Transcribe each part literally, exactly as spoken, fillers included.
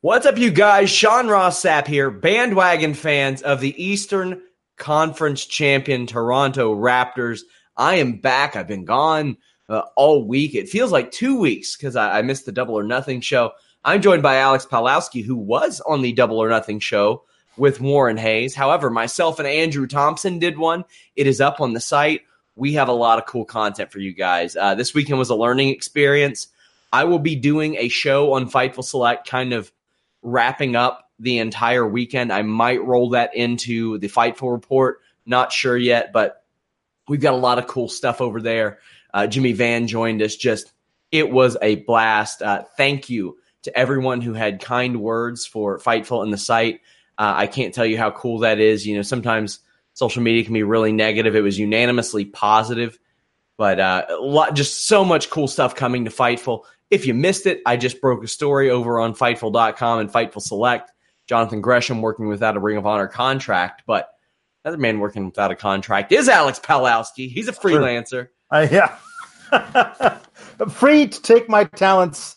What's up, you guys? Sean Ross Sapp here, bandwagon fans of the Eastern Conference champion Toronto Raptors. I am back. I've been gone uh, all week. It feels like two weeks because I, I missed the Double or Nothing show. I'm joined by Alex Pawlowski, who was on the Double or Nothing show with Warren Hayes. However, myself and Andrew Thompson did one. It is up on the site. We have a lot of cool content for you guys. Uh, this weekend was a learning experience. I will be doing a show on Fightful Select, kind of wrapping up the entire weekend. I might roll that into the Fightful Report. Not sure yet, but we've got a lot of cool stuff over there. Uh, Jimmy Van joined us. Just, it was a blast. Uh, thank you to everyone who had kind words for Fightful and the site. Uh, I can't tell you how cool that is. You know, sometimes social media can be really negative. It was unanimously positive, but uh, a lot, just so much cool stuff coming to Fightful. If you missed it, I just broke a story over on Fightful dot com and Fightful Select. Jonathan Gresham working without a Ring of Honor contract, but another man working without a contract is Alex Pawlowski. He's a freelancer. Uh, yeah. I'm free to take my talents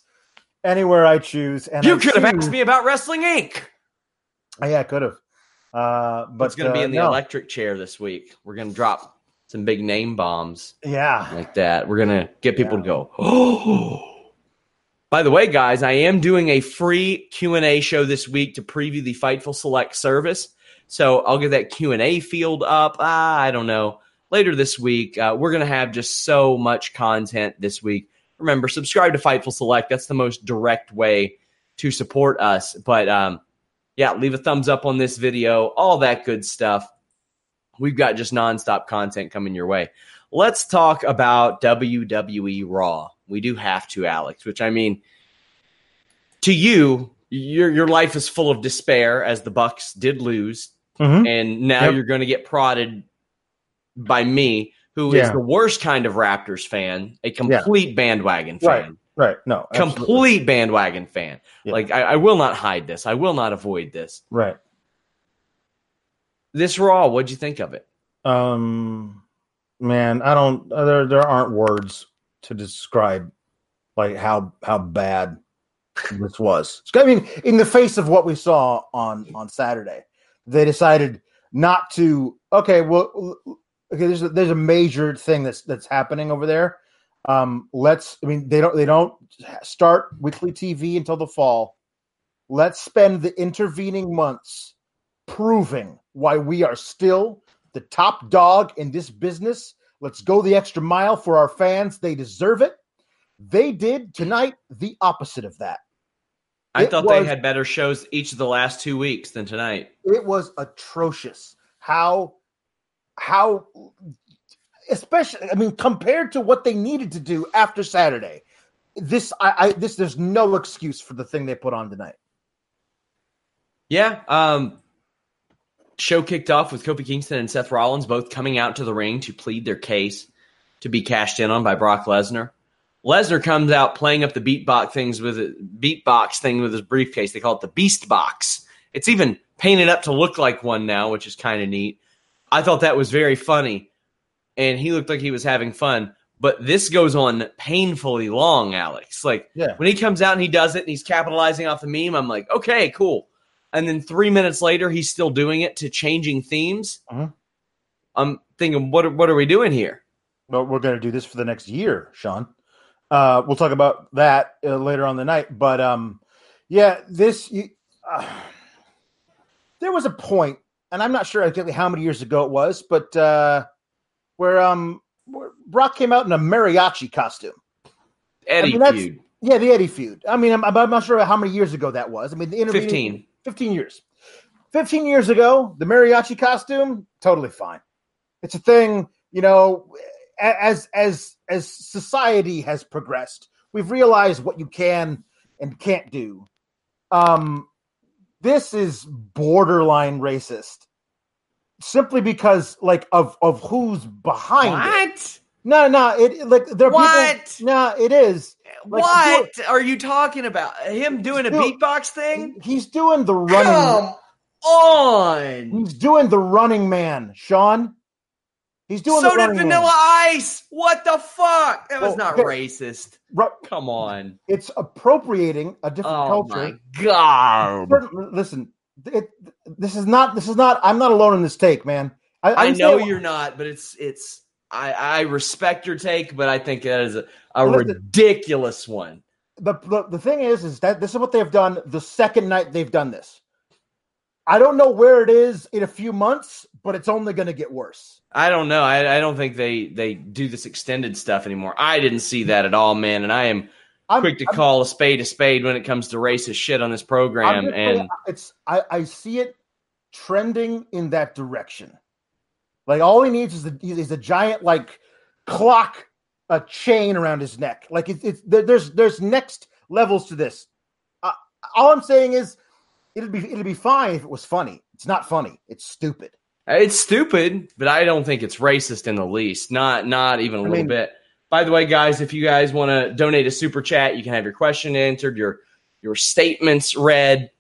anywhere I choose. And you I could choose. have asked me about Wrestling Incorporated. Uh, yeah, I could have. Uh, but it's going to uh, be in the no. electric chair this week. We're going to drop some big name bombs. Yeah. Like that. We're going to get people yeah. to go, oh. By the way, guys, I am doing a free Q and A show this week to preview the Fightful Select service. So I'll get that Q and A field up, uh, I don't know, later this week. Uh, we're going to have just so much content this week. Remember, subscribe to Fightful Select. That's the most direct way to support us. But, um, yeah, leave a thumbs up on this video, all that good stuff. We've got just nonstop content coming your way. Let's talk about W W E Raw. We do have to, Alex, which, I mean, to you, your your life is full of despair as the Bucks did lose. Mm-hmm. And now yep. you're going to get prodded by me, who yeah. is the worst kind of Raptors fan, a complete yeah. bandwagon fan. Right, right. No, absolutely. Complete bandwagon fan. Yeah. Like, I, I will not hide this. I will not avoid this. Right. This Raw, what'd you think of it? Um, man, I don't, there, there aren't words to describe like how how bad this was. I mean, in the face of what we saw on, on Saturday, they decided not to. Okay, well, okay, there's a, there's a major thing that's that's happening over there. Um, let's. I mean, they don't they don't start weekly T V until the fall. Let's spend the intervening months proving why we are still the top dog in this business. Let's go the extra mile for our fans. They deserve it. They did tonight the opposite of that. I it thought was, they had better shows each of the last two weeks than tonight. It was atrocious. How, how, especially, I mean, compared to what they needed to do after Saturday, this, I, I this, there's no excuse for the thing they put on tonight. Yeah. Um, Show kicked off with Kofi Kingston and Seth Rollins both coming out to the ring to plead their case to be cashed in on by Brock Lesnar. Lesnar comes out playing up the beatbox things with beatbox thing with his briefcase. They call it the Beast Box. It's even painted up to look like one now, which is kind of neat. I thought that was very funny, and he looked like he was having fun. But this goes on painfully long, Alex. Like yeah. when he comes out and he does it, and he's capitalizing off the meme. I'm like, okay, cool. And then three minutes later, he's still doing it to changing themes. Uh-huh. I'm thinking, what are, what are we doing here? Well, we're going to do this for the next year, Sean. Uh, we'll talk about that uh, later on the night. But, um, yeah, this uh, – there was a point, and I'm not sure exactly how many years ago it was, but uh, where, um, where Brock came out in a mariachi costume. Eddie I mean, that's, feud. Yeah, the Eddie feud. I mean, I'm, I'm not sure how many years ago that was. I mean, the interview – fifteen. Fifteen years, fifteen years ago, the mariachi costume, totally fine. It's a thing, you know. As as as society has progressed, we've realized what you can and can't do, Um, this is borderline racist, simply because like of of who's behind what? It. No, no, it like there are what? People, no, it is. Like, what do, are you talking about? Him doing a doing, beatbox thing? He's doing the running. Come on, he's doing the running man, Sean. He's doing so the running did Vanilla man. Ice. What the fuck? That was oh, not racist. Ru- Come on, it's appropriating a different oh culture. My God, listen, it, this is not. This is not. I'm not alone in this take, man. I, I know you're not, but it's it's. I, I respect your take, but I think that is a, a Listen, ridiculous one. The, the the thing is, is that this is what they've done the second night they've done this. I don't know where it is in a few months, but it's only going to get worse. I don't know. I, I don't think they, they do this extended stuff anymore. I didn't see that at all, man, and I am I'm, quick to I'm, call a spade a spade when it comes to racist shit on this program. And saying, it's I, I see it trending in that direction. Like, all he needs is a, is a giant, like, clock, a chain around his neck. Like, it's, it's there's there's next levels to this. Uh, all I'm saying is it'd be it'd be fine if it was funny. It's not funny. It's stupid. It's stupid, but I don't think it's racist in the least. Not not even a I little mean, bit. By the way, guys, if you guys want to donate a super chat, you can have your question answered, your your statements read,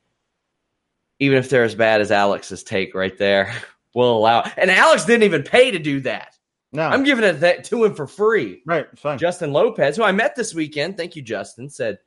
even if they're as bad as Alex's take right there. Will allow it. And Alex didn't even pay to do that. No, I'm giving it that to him for free. Right, fine. Justin Lopez, who I met this weekend, thank you, Justin, said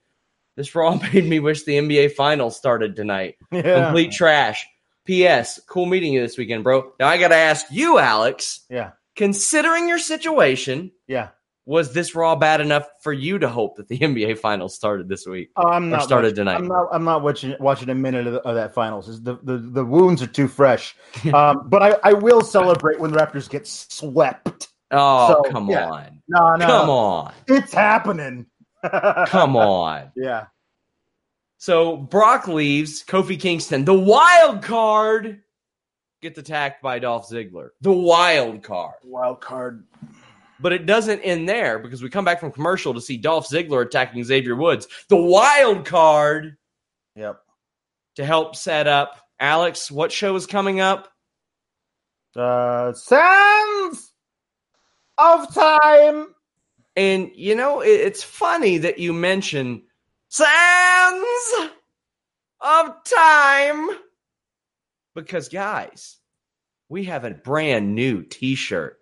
this Raw made me wish the N B A Finals started tonight. Yeah. Complete trash. P S. Cool meeting you this weekend, bro. Now I got to ask you, Alex. Yeah. Considering your situation, yeah, was this Raw bad enough for you to hope that the N B A Finals started this week? Oh, I'm or not started watching, tonight. I'm not. I'm not watching watching a minute of, the, of that Finals. It's the, the the wounds are too fresh. um, but I, I will celebrate when the Raptors get swept. Oh so, come yeah. on! No, no, come on! It's happening! Come on! Yeah. So Brock leaves. Kofi Kingston, the wild card, gets attacked by Dolph Ziggler. The wild card. Wild card. But it doesn't end there, because we come back from commercial to see Dolph Ziggler attacking Xavier Woods, the wild card. Yep. To help set up, Alex, what show is coming up? Uh, Sands of Time. And, you know, it, it's funny that you mention Sands of Time. Because, guys, we have a brand new t-shirt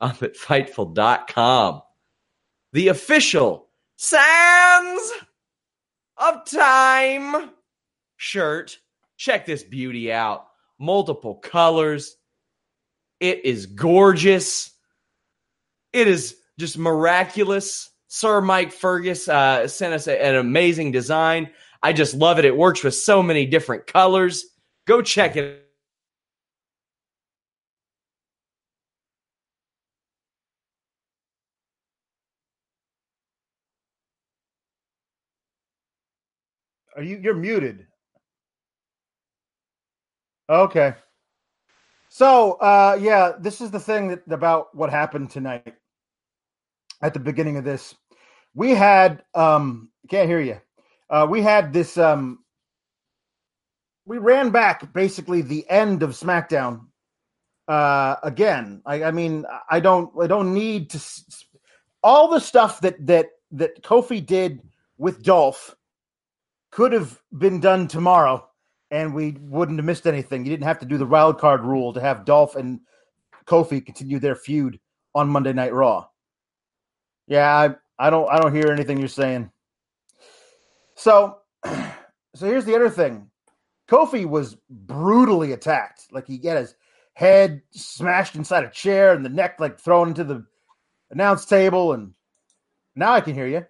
up at Fightful dot com. The official Sands of Time shirt. Check this beauty out. Multiple colors. It is gorgeous. It is just miraculous. Sir Mike Fergus uh, sent us a, an amazing design. I just love it. It works with so many different colors. Go check it out. Are you, you're muted. Okay. So, uh, yeah, this is the thing that about what happened tonight at the beginning of this. We had, um, can't hear you. Uh, we had this, um, we ran back basically the end of SmackDown uh, again. I, I mean, I don't, I don't need to, all the stuff that, that, that Kofi did with Dolph could have been done tomorrow, and we wouldn't have missed anything. You didn't have to do the wild card rule to have Dolph and Kofi continue their feud on Monday Night Raw. Yeah, I, I don't I don't hear anything you're saying. So, so here's the other thing. Kofi was brutally attacked. Like, he got his head smashed inside a chair and the neck, like, thrown into the announce table. And now I can hear you.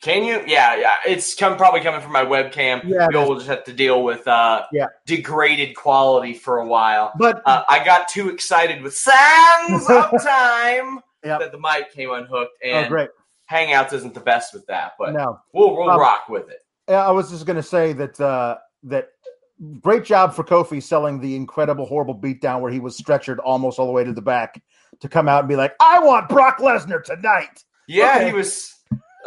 Can you? Yeah, yeah. It's come probably coming from my webcam. Yeah, You'll just have to deal with uh, yeah. degraded quality for a while. But uh, I got too excited with Sands of Time yep. that the mic came unhooked. And oh, great. Hangouts isn't the best with that, but no. we'll, we'll um, rock with it. I was just going to say that uh, that great job for Kofi selling the incredible, horrible beatdown where he was stretchered almost all the way to the back to come out and be like, I want Brock Lesnar tonight. Yeah, okay. He was...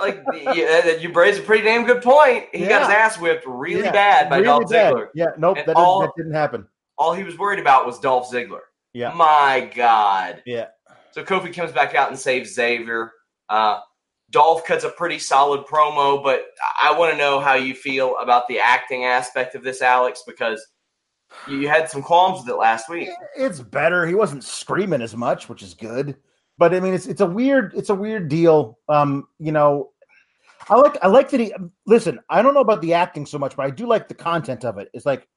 Like, yeah, you raised a pretty damn good point. He yeah. got his ass whipped really yeah. bad by really Dolph Ziggler. Bad. Yeah, nope, that, all, that didn't happen. All he was worried about was Dolph Ziggler. Yeah. My God. Yeah. So Kofi comes back out and saves Xavier. Uh, Dolph cuts a pretty solid promo, but I want to know how you feel about the acting aspect of this, Alex, because you had some qualms with it last week. It's better. He wasn't screaming as much, which is good. But I mean, it's it's a weird it's a weird deal. Um, you know, I like I like that he listen. I don't know about the acting so much, but I do like the content of it. It's like,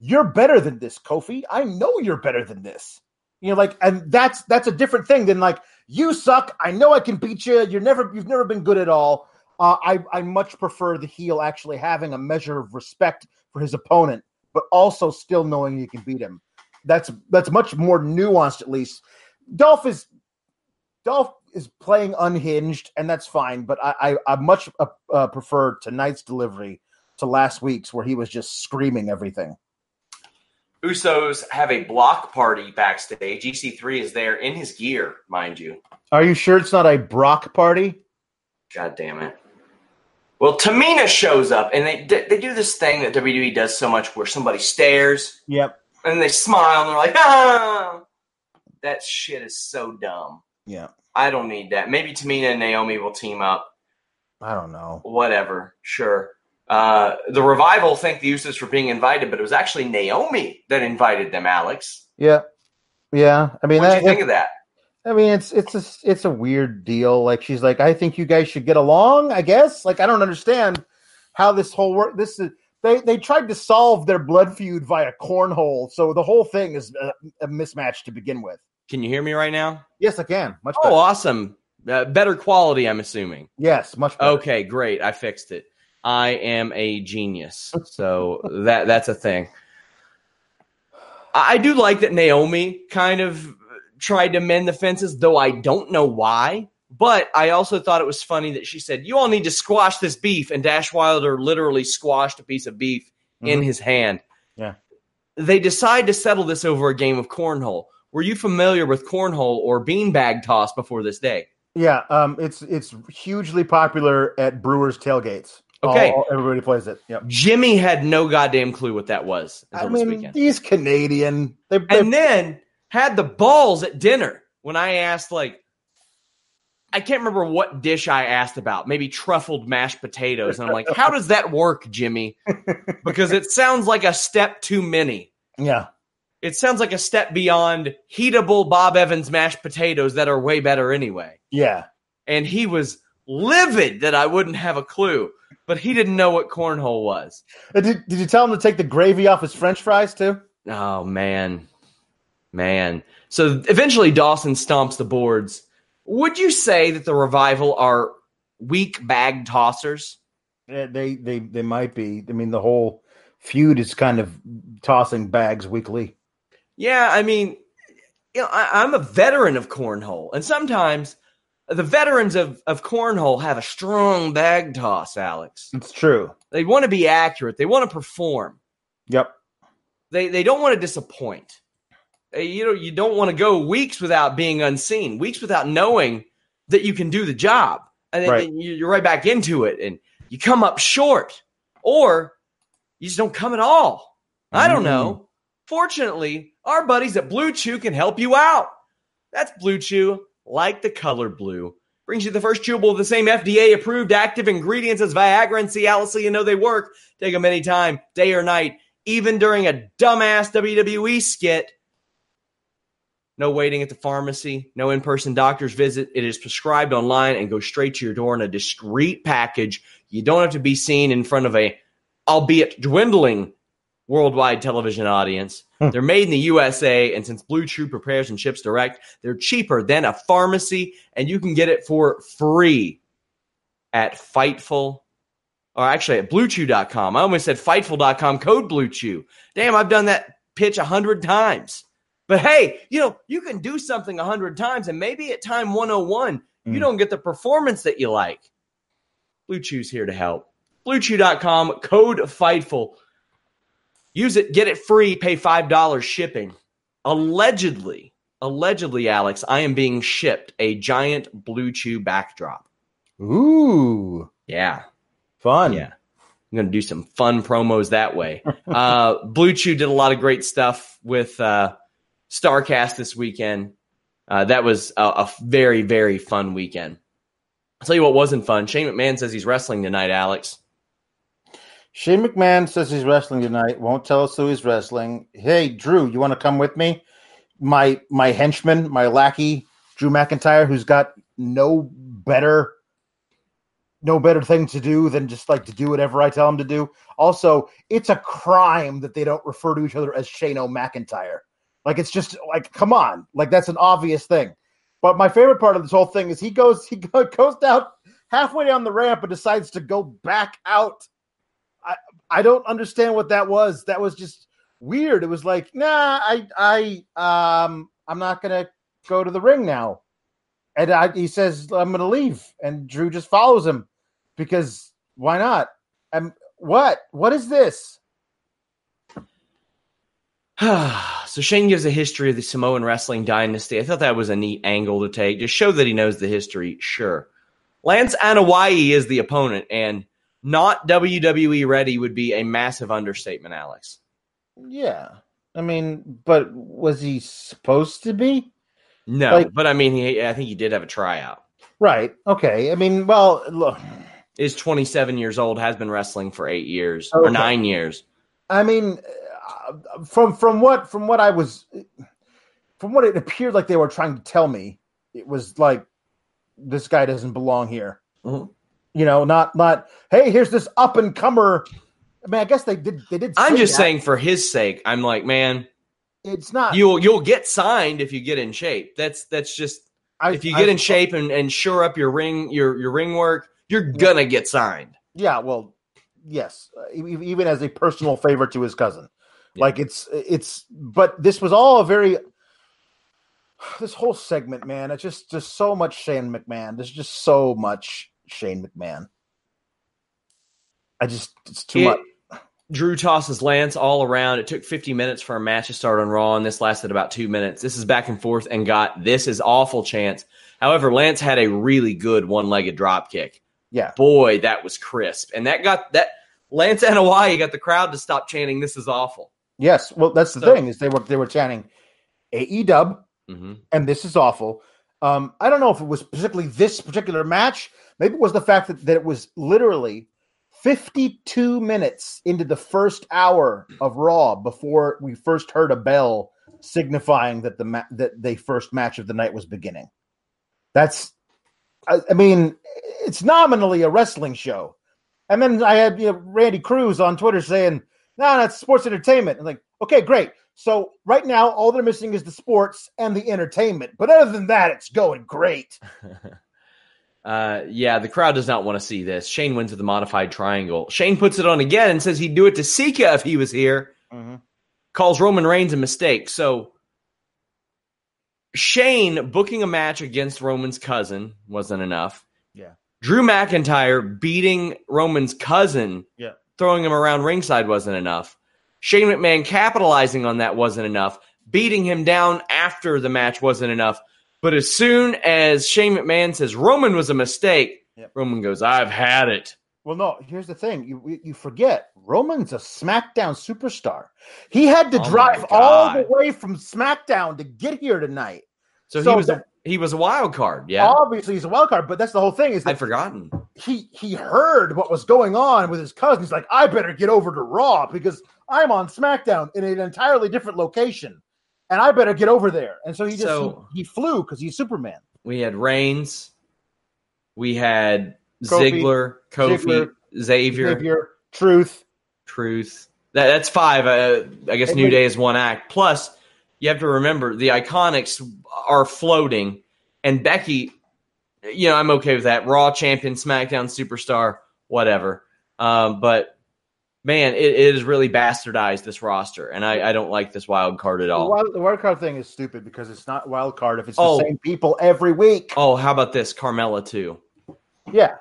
you're better than this, Kofi. I know you're better than this. You know, like, and that's that's a different thing than like, you suck. I know I can beat you. You're never you've never been good at all. Uh, I I much prefer the heel actually having a measure of respect for his opponent, but also still knowing you can beat him. That's that's much more nuanced, at least. Dolph is Dolph is playing unhinged, and that's fine. But I I, I much uh, uh, prefer tonight's delivery to last week's, where he was just screaming everything. Usos have a block party backstage. E C three is there in his gear, mind you. Are you sure it's not a Brock party? God damn it. Well, Tamina shows up, and they they do this thing that W W E does so much where somebody stares. Yep. And they smile, and they're like, ah! That shit is so dumb. Yeah. I don't need that. Maybe Tamina and Naomi will team up. I don't know. Whatever. Sure. Uh, the Revival thanked the Usos for being invited, but it was actually Naomi that invited them, Alex. Yeah. Yeah. I mean, what do you think of that? I mean, it's it's a, it's a weird deal. Like, she's like, I think you guys should get along, I guess. Like, I don't understand how this whole work. This is they, they tried to solve their blood feud via cornhole, so the whole thing is a, a mismatch to begin with. Can you hear me right now? Yes, I can. Much better. Oh, awesome. Uh, better quality, I'm assuming. Yes, much better. Okay, great. I fixed it. I am a genius, so that that's a thing. I do like that Naomi kind of tried to mend the fences, though I don't know why, but I also thought it was funny that she said, you all need to squash this beef, and Dash Wilder literally squashed a piece of beef mm-hmm. in his hand. Yeah, they decide to settle this over a game of cornhole. Were you familiar with cornhole or beanbag toss before this day? Yeah, um, it's it's hugely popular at Brewers tailgates. Okay, oh, everybody plays it. Yep. Jimmy had no goddamn clue what that was. I mean, he's Canadian. They, they, and then had the balls at dinner when I asked, like, I can't remember what dish I asked about. Maybe truffled mashed potatoes. And I'm like, how does that work, Jimmy? Because it sounds like a step too many. Yeah. It sounds like a step beyond heatable Bob Evans mashed potatoes that are way better anyway. Yeah. And he was livid that I wouldn't have a clue. But he didn't know what cornhole was. Did, did you tell him to take the gravy off his French fries, too? Oh, man. Man. So eventually Dawson stomps the boards. Would you say that the Revival are weak bag tossers? Yeah, they, they, they might be. I mean, the whole feud is kind of tossing bags weekly. Yeah, I mean, you know, I, I'm a veteran of cornhole. And sometimes the veterans of, of cornhole have a strong bag toss, Alex. It's true. They want to be accurate. They want to perform. Yep. They they don't want to disappoint. They, you know, you don't want to go weeks without being unseen, weeks without knowing that you can do the job. And then, right. then you're right back into it, and you come up short, or you just don't come at all. Mm. I don't know. Fortunately, our buddies at Blue Chew can help you out. That's Blue Chew. Like the color blue, brings you the first chewable of the same F D A-approved active ingredients as Viagra and Cialis, so you know they work. Take them anytime, day or night, even during a dumbass W W E skit. No waiting at the pharmacy, no in-person doctor's visit. It is prescribed online and goes straight to your door in a discreet package. You don't have to be seen in front of a, albeit dwindling, worldwide television audience. They're made in the U S A, and since Blue Chew prepares and ships direct, they're cheaper than a pharmacy, and you can get it for free at Fightful, or actually at Blue Chew dot com. I almost said Fightful dot com, code BlueChew. Damn, I've done that pitch a hundred times. But hey, you know, you can do something a hundred times, and maybe at time one oh one, mm. you don't get the performance that you like. Blue Chew's here to help. Blue Chew dot com, code Fightful. Use it, get it free, pay five dollars shipping. Allegedly, allegedly, Alex, I am being shipped a giant Blue Chew backdrop. Ooh. Yeah. Fun. Yeah. I'm going to do some fun promos that way. uh, Blue Chew did a lot of great stuff with uh, StarCast this weekend. Uh, that was a, a very, very fun weekend. I'll tell you what wasn't fun. Shane McMahon says he's wrestling tonight, Alex. Shane McMahon says he's wrestling tonight. Won't tell us who he's wrestling. Hey, Drew, you want to come with me? My my henchman, my lackey, Drew McIntyre, who's got no better no better thing to do than just like to do whatever I tell him to do. Also, it's a crime that they don't refer to each other as Shane O'McIntyre. Like, it's just like, come on. Like, that's an obvious thing. But my favorite part of this whole thing is he goes he goes down halfway down the ramp and decides to go back out. I, I don't understand what that was. That was just weird. It was like, nah, I, I, um, I'm not going to go to the ring now. And I, he says, I'm going to leave. And Drew just follows him because why not? And what, what is this? So Shane gives a history of the Samoan wrestling dynasty. I thought that was a neat angle to take. Just show that he knows the history. Sure. Lance Anoa'i is the opponent, and not W W E ready would be a massive understatement, Alex. Yeah. I mean, but was he supposed to be? No, like, but I mean, he, I think he did have a tryout. Right. Okay. I mean, well, look. Is twenty-seven years old, has been wrestling for eight years okay. or nine years. I mean, from from what from what I was, from what it appeared like they were trying to tell me, it was like, this guy doesn't belong here. Mm-hmm. You know, not, not, hey, here's this up-and-comer. I mean, I guess they did. They did. I'm just that. saying for his sake, I'm like, man, it's not. You'll you'll get signed if you get in shape. That's that's just I, if you get I, in shape and, and shore up your ring your, your ring work, you're gonna get signed. Yeah, well, yes, even as a personal favor to his cousin, yeah. like it's it's. But this was all a very. This whole segment, man, it's just just so much Shane McMahon. There's just so much. Shane McMahon. I just, it's too it, much. Drew tosses Lance all around. It took fifty minutes for a match to start on Raw, and this lasted about two minutes. This is back and forth and got this is awful chance. However, Lance had a really good one-legged drop kick. Yeah. Boy, that was crisp. And that got that Lance Anoa'i got the crowd to stop chanting, this is awful. Yes. Well, that's the so, thing is they were they were chanting A E W mm-hmm. and this is awful. Um, I don't know if it was particularly this particular match. Maybe it was the fact that, that it was literally fifty-two minutes into the first hour of Raw before we first heard a bell signifying that the ma- that the first match of the night was beginning. That's, I, I mean, it's nominally a wrestling show. And then I had you know, Randy Cruz on Twitter saying, "No, that's sports entertainment." And like, okay, great. So right now, all they're missing is the sports and the entertainment. But other than that, it's going great. Uh, yeah, the crowd does not want to see this. Shane wins with the modified triangle. Shane puts it on again and says he'd do it to Sika if he was here. Mm-hmm. Calls Roman Reigns a mistake. So Shane booking a match against Roman's cousin wasn't enough. Yeah. Drew McIntyre beating Roman's cousin, yeah. throwing him around ringside wasn't enough. Shane McMahon capitalizing on that wasn't enough. Beating him down after the match wasn't enough. But as soon as Shane McMahon says Roman was a mistake, yep. Roman goes, I've had it. Well, no, here's the thing. You you forget, Roman's a SmackDown superstar. He had to oh drive all the way from SmackDown to get here tonight. So, so he was that, a, he was a wild card, yeah. Obviously he's a wild card, but that's the whole thing. Is that I'd forgotten. He, he heard what was going on with his cousin. He's like, I better get over to Raw because I'm on SmackDown in an entirely different location. And I better get over there. And so he just so, he, he flew because he's Superman. We had Reigns. We had Kofi, Ziggler, Kofi, Ziggler, Xavier. Xavier. Truth. Truth. That, that's five. Uh, I guess New Day is one act. Plus, you have to remember, the Iconics are floating. And Becky, you know, I'm okay with that. Raw champion, SmackDown superstar, whatever. Um, but... Man, it, it has really bastardized this roster, and I, I don't like this wild card at all. The wild, the wild card thing is stupid because it's not wild card if it's oh. the same people every week. Oh, how about this? Carmella, too. Yeah.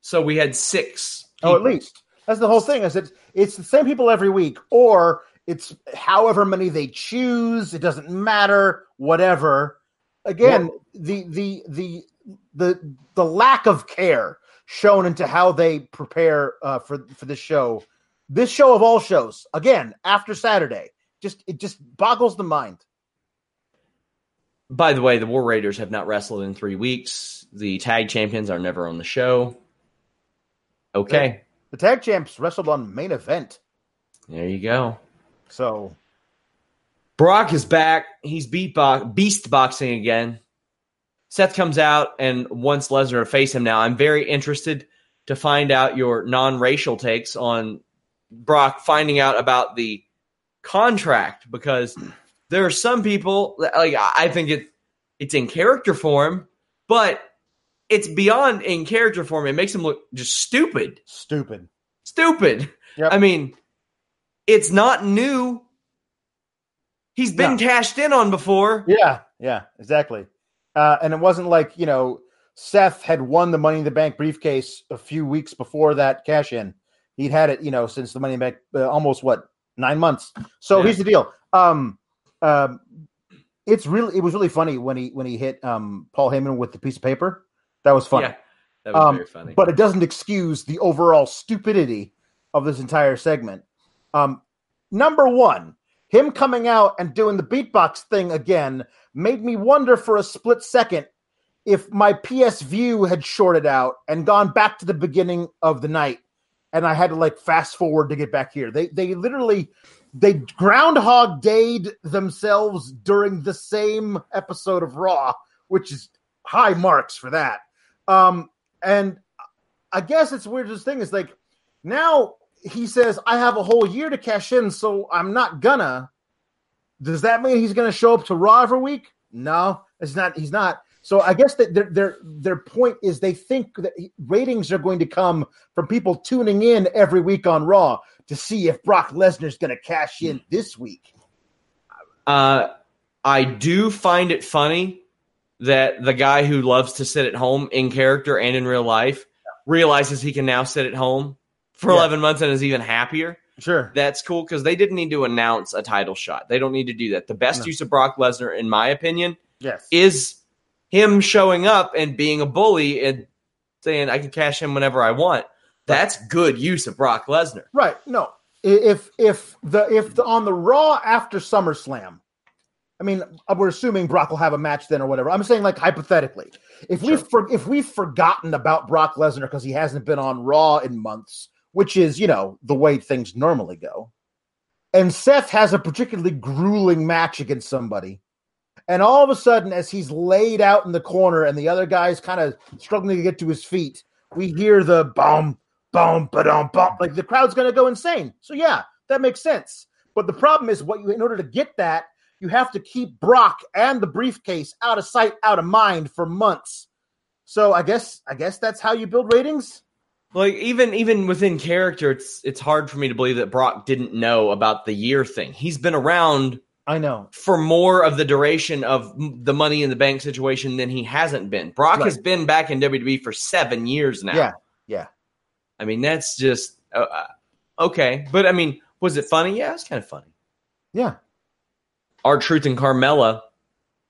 So we had six. People. Oh, at least. That's the whole thing. Is it's, it's the same people every week, or it's however many they choose. It doesn't matter, whatever. Again, what? the the the the the lack of care shown into how they prepare uh, for for this show. This show of all shows, again, after Saturday, just it just boggles the mind. By the way, the War Raiders have not wrestled in three weeks. The tag champions are never on the show. Okay. The, the tag champs wrestled on Main Event. There you go. So Brock is back. He's beat bo- beast boxing again. Seth comes out and wants Lesnar to face him now. I'm very interested to find out your non-racial takes on Brock finding out about the contract, because there are some people that, like, I think it it's in character form, but it's beyond in character form. It makes him look just stupid. Stupid. Stupid. Yep. I mean, it's not new. He's been no. cashed in on before. Yeah, yeah, exactly. Uh, and it wasn't like, you know, Seth had won the Money in the Bank briefcase a few weeks before that cash-in. He'd had it, you know, since the Money in the Bank, uh, almost, what, nine months. So yeah. Here's the deal. Um, um, it's really, it was really funny when he when he hit um, Paul Heyman with the piece of paper. That was funny. Yeah, that was um, very funny. But it doesn't excuse the overall stupidity of this entire segment. Um, number one, him coming out and doing the beatbox thing again made me wonder for a split second if my P S View had shorted out and gone back to the beginning of the night, and I had to like fast forward to get back here. They they literally they Groundhog Day'd themselves during the same episode of Raw, which is high marks for that. Um, and I guess it's the weirdest thing is like now. He says, I have a whole year to cash in, so I'm not gonna. Does that mean he's gonna show up to Raw every week? No, it's not. He's not. So I guess that their their their point is they think that ratings are going to come from people tuning in every week on Raw to see if Brock Lesnar's gonna cash in this week. Uh, I do find it funny that the guy who loves to sit at home in character and in real life realizes he can now sit at home for yeah. eleven months and is even happier. Sure. That's cool, because they didn't need to announce a title shot. They don't need to do that. The best no. use of Brock Lesnar, in my opinion, yes. is him showing up and being a bully and saying, I can cash in whenever I want. That's right. Good use of Brock Lesnar. Right. No. If if the if the, on the Raw after SummerSlam, I mean, we're assuming Brock will have a match then or whatever. I'm saying, like, hypothetically, if sure. we've for, if we've forgotten about Brock Lesnar because he hasn't been on Raw in months, which is, you know, the way things normally go. And Seth has a particularly grueling match against somebody. And all of a sudden, as he's laid out in the corner and the other guy's kind of struggling to get to his feet, we hear the boom, boom, ba-dum, boom. Like, the crowd's going to go insane. So, yeah, that makes sense. But the problem is, what you in order to get that, you have to keep Brock and the briefcase out of sight, out of mind for months. So I guess I guess that's how you build ratings? Like, even even within character, it's it's hard for me to believe that Brock didn't know about the year thing. He's been around, I know, for more of the duration of the Money in the Bank situation than he hasn't been. Brock right. has been back in W W E for seven years now. Yeah, yeah. I mean, that's just uh, okay. But I mean, was it funny? Yeah, it was kind of funny. Yeah. R-Truth and Carmella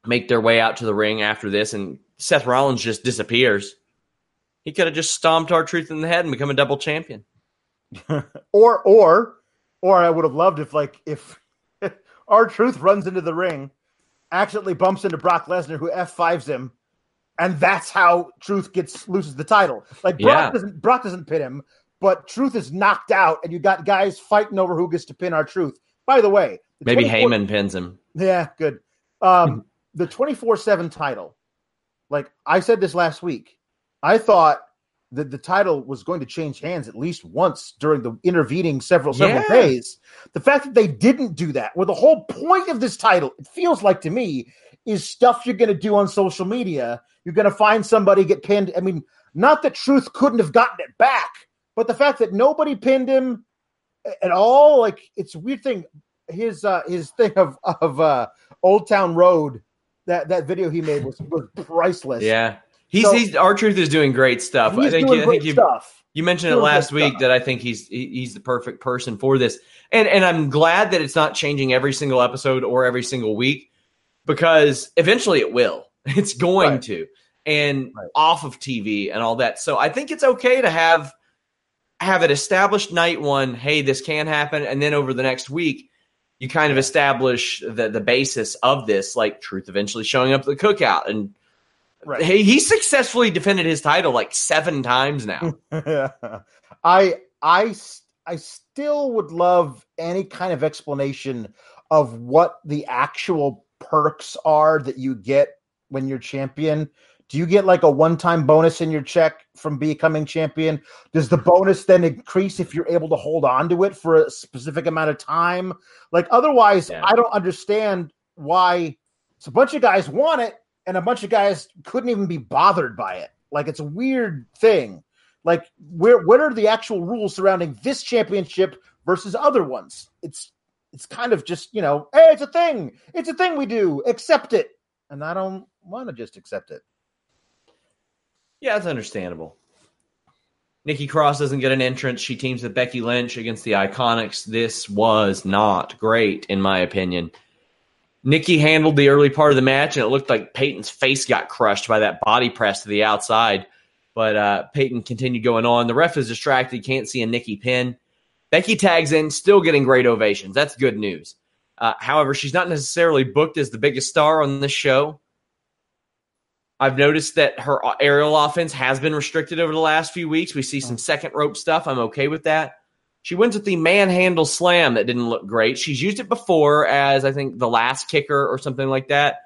make their way out to the ring after this, and Seth Rollins just disappears. He could have just stomped R-Truth in the head and become a double champion. or, or, or I would have loved if, like, if, if R-Truth runs into the ring, accidentally bumps into Brock Lesnar, who F fives him, and that's how Truth gets loses the title. Like, Brock yeah. doesn't Brock doesn't pin him, but Truth is knocked out, and you got guys fighting over who gets to pin R-Truth. By the way, the maybe Heyman pins him. Yeah, good. Um, the twenty-four seven title. Like I said this last week. I thought that the title was going to change hands at least once during the intervening several, several yeah. days. The fact that they didn't do that, well, the whole point of this title, it feels like to me, is stuff you're going to do on social media. You're going to find somebody, get pinned. I mean, not that Truth couldn't have gotten it back, but the fact that nobody pinned him at all, like, it's a weird thing. His uh, his thing of, of uh, Old Town Road, that, that video he made was, was priceless. Yeah. He's, so, he's R-Truth is doing great stuff. I think, I think you, stuff. you mentioned he's it last week stuff. that I think he's he's the perfect person for this. And and I'm glad that it's not changing every single episode or every single week, because eventually it will. It's going right. to. and right. off of T V and all that. So I think it's okay to have have it established night one, hey, this can happen, and then over the next week, you kind of establish the, the basis of this, like Truth eventually showing up at the cookout. And right. he, he successfully defended his title like seven times now. I I I still would love any kind of explanation of what the actual perks are that you get when you're champion. Do you get like a one-time bonus in your check from becoming champion? Does the bonus then increase if you're able to hold on to it for a specific amount of time? Like otherwise, yeah. I don't understand why it's a bunch of guys want it and a bunch of guys couldn't even be bothered by it. Like it's a weird thing. Like where, what are the actual rules surrounding this championship versus other ones? It's, it's kind of just, you know, hey, it's a thing. It's a thing we do. Accept it. And I don't want to just accept it. Yeah, it's understandable. Nikki Cross doesn't get an entrance. She teams with Becky Lynch against the Iconics. This was not great, in my opinion. Nikki handled the early part of the match, and it looked like Peyton's face got crushed by that body press to the outside. But uh, Peyton continued going on. The ref is distracted. Can't see a Nikki pin. Becky tags in, still getting great ovations. That's good news. Uh, however, she's not necessarily booked as the biggest star on this show. I've noticed that her aerial offense has been restricted over the last few weeks. We see some second rope stuff. I'm okay with that. She wins with the manhandle slam. That didn't look great. She's used it before as, I think, the last kicker or something like that.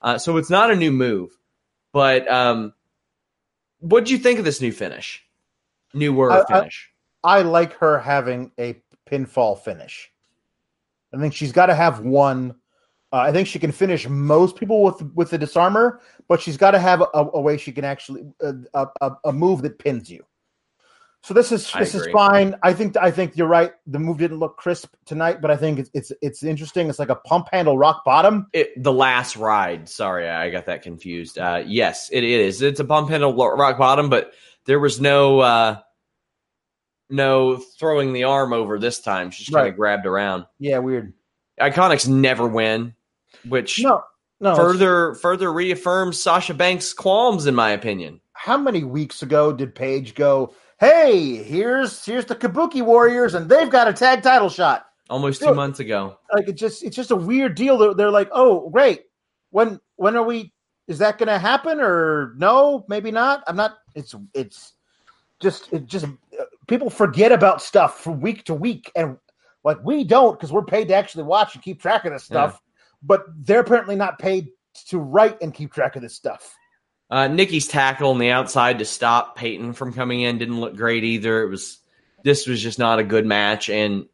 Uh, so it's not a new move. But um, what do you think of this new finish? New word I, finish. I, I like her having a pinfall finish. I think she's got to have one. Uh, I think she can finish most people with with the disarmer, but she's got to have a, a way she can actually a, a, a move that pins you. So this is this is fine. I think I think you're right. The move didn't look crisp tonight, but I think it's it's, it's interesting. It's like a pump handle rock bottom. It, the last ride. Sorry, I got that confused. Uh, yes, it is. It's a pump handle rock bottom, but there was no uh, no throwing the arm over this time. She just kind of right. grabbed around. Yeah, weird. Iconics never win, which no, no, further further reaffirms Sasha Banks' qualms, in my opinion. How many weeks ago did Paige go, hey, here's here's the Kabuki Warriors, and they've got a tag title shot? Almost Dude, two months ago. Like it just it's just a weird deal. They're, they're like, oh, great. When when are we – is that going to happen or no, maybe not? I'm not – it's it's just it – just, people forget about stuff from week to week and – like, we don't because we're paid to actually watch and keep track of this stuff, yeah. but they're apparently not paid to write and keep track of this stuff. Uh, Nikki's tackle on the outside to stop Peyton from coming in didn't look great either. It was This was just not a good match, and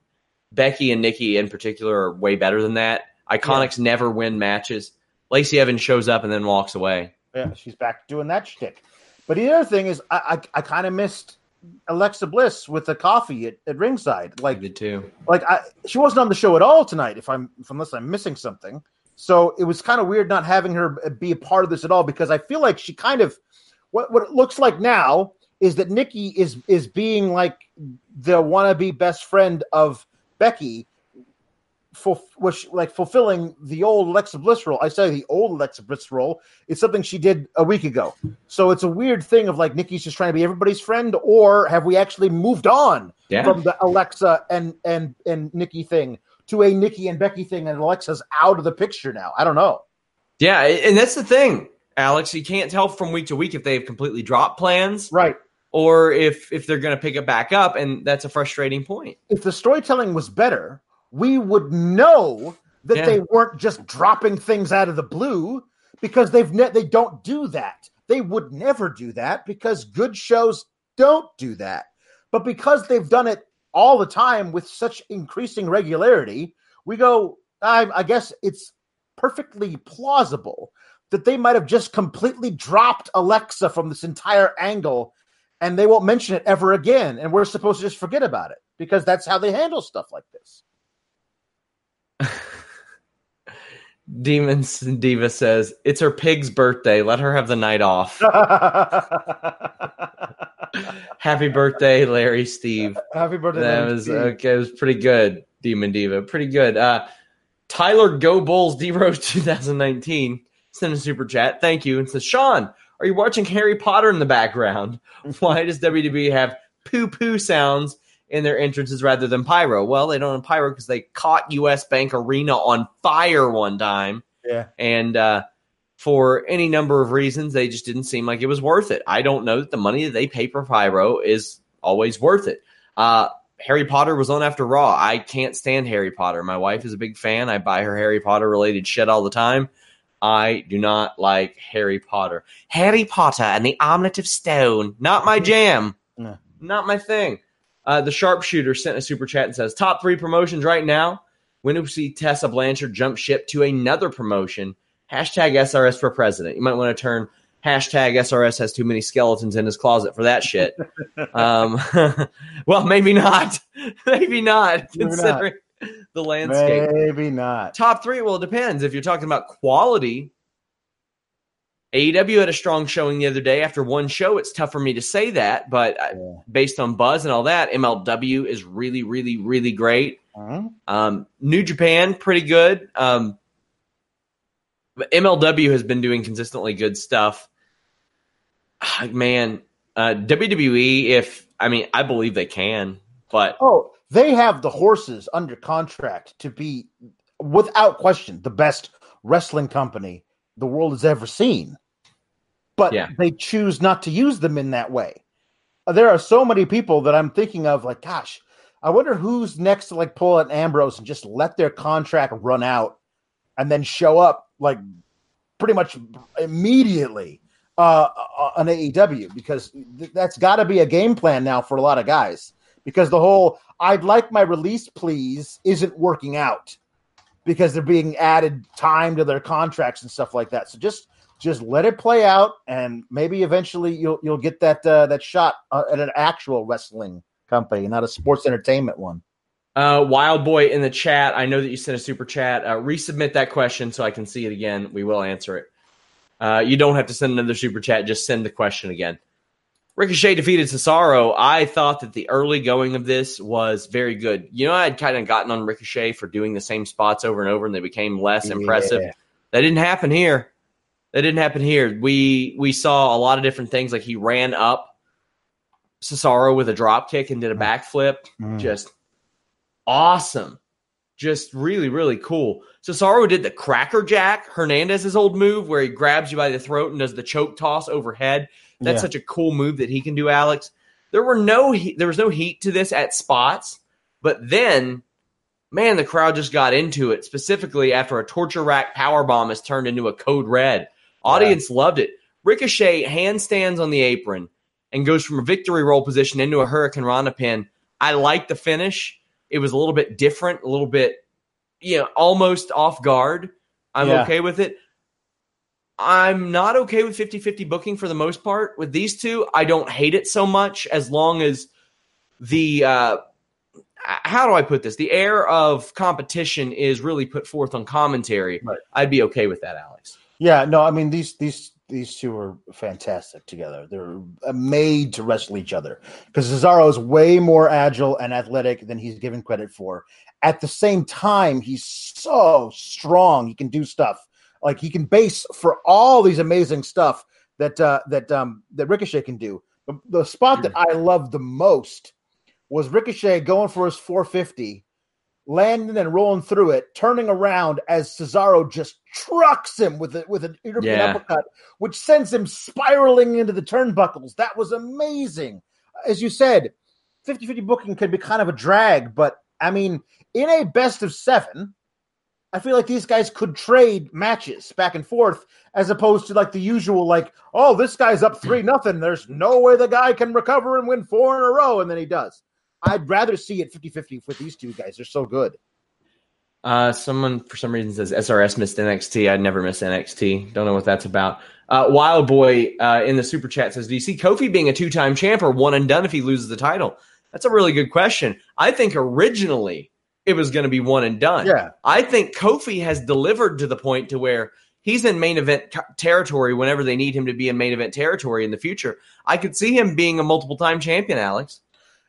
Becky and Nikki in particular are way better than that. Iconics yeah. never win matches. Lacey Evans shows up and then walks away. Yeah, she's back doing that shtick. But the other thing is I, I, I kind of missed Alexa Bliss with the coffee at, at ringside, like the two, like I, she wasn't on the show at all tonight. If I'm, if, unless I'm missing something, so it was kind of weird not having her be a part of this at all because I feel like she kind of what what it looks like now is that Nikki is is being like the wannabe best friend of Becky, for which like fulfilling the old Alexa Bliss role. I say the old Alexa Bliss role. It's something she did a week ago. So it's a weird thing of like Nikki's just trying to be everybody's friend, or have we actually moved on yeah. from the Alexa and and and Nikki thing to a Nikki and Becky thing, and Alexa's out of the picture now? I don't know. Yeah, and that's the thing, Alex. You can't tell from week to week if they've completely dropped plans. Right. Or if, if they're going to pick it back up, and that's a frustrating point. If the storytelling was better, we would know that yeah. they weren't just dropping things out of the blue because they've ne- they don't do that. They would never do that because good shows don't do that. But because they've done it all the time with such increasing regularity, we go, I, I guess it's perfectly plausible that they might have just completely dropped Alexa from this entire angle and they won't mention it ever again. And we're supposed to just forget about it because that's how they handle stuff like this. Demons Diva says it's her pig's birthday. Let her have the night off. Happy birthday, Larry Steve. Happy birthday. That was Steve. Okay. It was pretty good, Demon Diva. Pretty good. Uh, Tyler Go Bulls D Rose twenty nineteen sent a super chat. Thank you. And says, Sean, Are you watching Harry Potter in the background? Why does W W E have poo-poo sounds in their entrances rather than pyro? Well, they don't have pyro because they caught U S Bank Arena on fire one time. Yeah. And uh, for any number of reasons, they just didn't seem like it was worth it. I don't know that the money that they pay for pyro is always worth it. Uh, Harry Potter was on after Raw. I can't stand Harry Potter. My wife is a big fan. I buy her Harry Potter-related shit all the time. I do not like Harry Potter. Harry Potter and the Omelette of Stone. Not my jam. No. Not my thing. Uh, the Sharpshooter sent a super chat and says, top three promotions right now. When do we see Tessa Blanchard jump ship to another promotion? Hashtag S R S for president. You might want to turn hashtag S R S has too many skeletons in his closet for that shit. um, well, maybe not. Maybe not, maybe considering not. The landscape. Maybe not. Top three, well, it depends. If you're talking about quality, A E W had a strong showing the other day. After one show, it's tough for me to say that, but yeah. Based on buzz and all that, M L W is really, really, really great. Uh-huh. Um, New Japan, pretty good. Um, M L W has been doing consistently good stuff. Oh, man, uh, W W E, if I mean, I believe they can, but oh, they have the horses under contract to be, without question, the best wrestling company the world has ever seen. But yeah. They choose not to use them in that way. There are so many people that I'm thinking of, like, gosh, I wonder who's next to like pull out Ambrose and just let their contract run out and then show up like pretty much immediately uh, on A E W, because th- that's got to be a game plan now for a lot of guys, because the whole I'd like my release, please, isn't working out because they're being added time to their contracts and stuff like that. So just just let it play out, and maybe eventually you'll you'll get that uh, that shot at an actual wrestling company, not a sports entertainment one. Uh, Wild Boy in the chat, I know that you sent a super chat. Uh, resubmit that question so I can see it again. We will answer it. Uh, you don't have to send another super chat. Just send the question again. Ricochet defeated Cesaro. I thought that the early going of this was very good. You know, I had kind of gotten on Ricochet for doing the same spots over and over, and they became less yeah. impressive. That didn't happen here. That didn't happen here. We we saw a lot of different things. Like he ran up Cesaro with a drop kick and did a backflip. Mm. Just awesome. Just really, really cool. Cesaro did the cracker jack, Hernandez's old move, where he grabs you by the throat and does the choke toss overhead. That's yeah. such a cool move that he can do, Alex. There were no he- there was no heat to this at spots, but then, man, the crowd just got into it, specifically after a torture rack powerbomb is turned into a code red. Audience yeah. loved it. Ricochet handstands on the apron and goes from a victory roll position into a Hurricane Rana pin. I like the finish. It was a little bit different, a little bit, you know, almost off guard. I'm yeah. okay with it. I'm not okay with fifty-fifty booking for the most part. With these two, I don't hate it so much, as long as the, uh, how do I put this? The air of competition is really put forth on commentary. Right. I'd be okay with that, Alex. Yeah, no, I mean, these these these two are fantastic together. They're made to wrestle each other, because Cesaro is way more agile and athletic than he's given credit for. At the same time, he's so strong. He can do stuff. Like, he can base for all these amazing stuff that uh, that um, that Ricochet can do. The, the spot that I loved the most was Ricochet going for his four fifty, landing and rolling through it, turning around as Cesaro just trucks him with a, with an European yeah. uppercut, which sends him spiraling into the turnbuckles. That was amazing. As you said, fifty-fifty booking could be kind of a drag, but, I mean, in a best of seven, I feel like these guys could trade matches back and forth, as opposed to like the usual, like, oh, this guy's up three nothing. There's no way the guy can recover and win four in a row. And then he does. I'd rather see it fifty-fifty with these two guys. They're so good. Uh, someone for some reason says S R S missed N X T. I'd never miss N X T. Don't know what that's about. Uh, Wild Boy uh, in the super chat says, do you see Kofi being a two-time champ or one and done if he loses the title? That's a really good question. I think originally it was going to be one and done. Yeah. I think Kofi has delivered to the point to where he's in main event territory whenever they need him to be in main event territory in the future. I could see him being a multiple-time champion, Alex.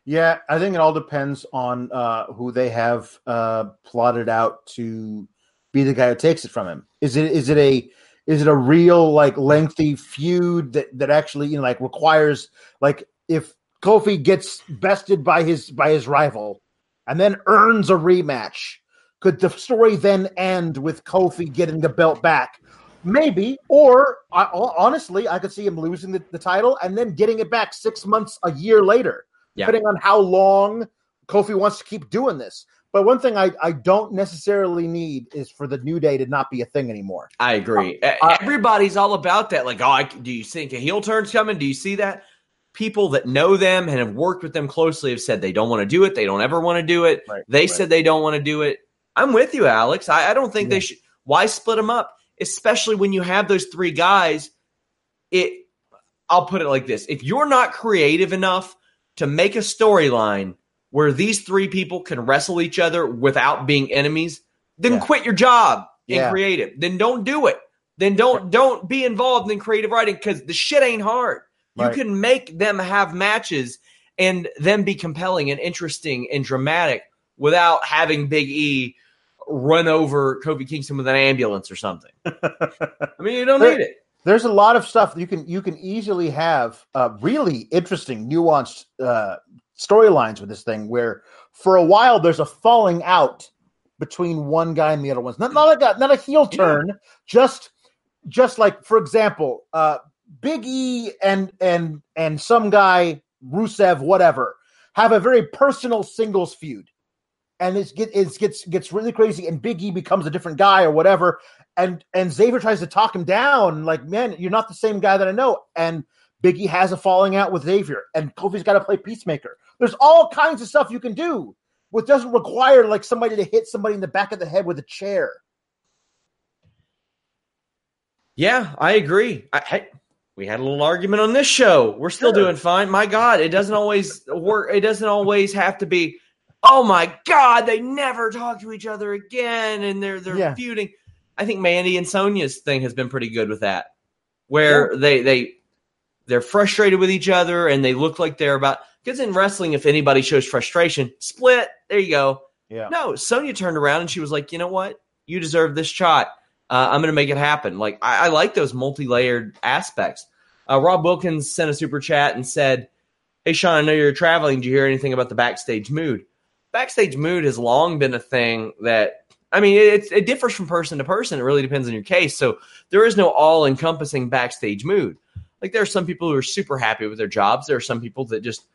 Yeah, I think it all depends on uh, who they have uh, plotted out to be the guy who takes it from him. Is it is it a Is it a real, like, lengthy feud that, that actually, you know, like, requires, like, if Kofi gets bested by his by his rival and then earns a rematch, could the story then end with Kofi getting the belt back? Maybe. Or, I, honestly, I could see him losing the, the title and then getting it back six months, a year later, yeah. depending on how long Kofi wants to keep doing this. But one thing I, I don't necessarily need is for the New Day to not be a thing anymore. I agree. Uh, Everybody's all about that. Like, oh, I, do you think a heel turn's coming? Do you see that? People that know them and have worked with them closely have said they don't want to do it. They don't ever want to do it. Right, they right. said they don't want to do it. I'm with you, Alex. I, I don't think yeah. they should. Why split them up? Especially when you have those three guys. It. I'll put it like this. If you're not creative enough to make a storyline where these three people can wrestle each other without being enemies, then yeah. quit your job and yeah. create it. Then don't do it. Then don't don't be involved in creative writing, because the shit ain't hard. Right. You can make them have matches and them be compelling and interesting and dramatic without having Big E run over Kofi Kingston with an ambulance or something. I mean, you don't there, need it. There's a lot of stuff you can you can easily have uh, really interesting, nuanced uh storylines with this thing, where for a while there's a falling out between one guy and the other ones. Not not a not a heel turn, yeah. just just like, for example, uh, Big E and and and some guy, Rusev, whatever, have a very personal singles feud, and it gets it gets gets really crazy, and Big E becomes a different guy or whatever, and and Xavier tries to talk him down, like, man, you're not the same guy that I know, and Big E has a falling out with Xavier, and Kofi's got to play peacemaker. There's all kinds of stuff you can do, which doesn't require, like, somebody to hit somebody in the back of the head with a chair. Yeah, I agree. I, I, we had a little argument on this show. We're still sure. doing fine. My God, it doesn't always work. It doesn't always have to be, oh my God, they never talk to each other again, and they're they're yeah. feuding. I think Mandy and Sonya's thing has been pretty good with that, where sure. they they. They're frustrated with each other, and they look like they're about – because in wrestling, if anybody shows frustration, split, there you go. Yeah. No, Sonya turned around, and she was like, you know what? You deserve this shot. Uh, I'm going to make it happen. Like, I, I like those multi-layered aspects. Uh, Rob Wilkins sent a super chat and said, hey, Sean, I know you're traveling. Did you hear anything about the backstage mood? Backstage mood has long been a thing that – I mean, it, it differs from person to person. It really depends on your case. So there is no all-encompassing backstage mood. Like, there are some people who are super happy with their jobs. There are some people that just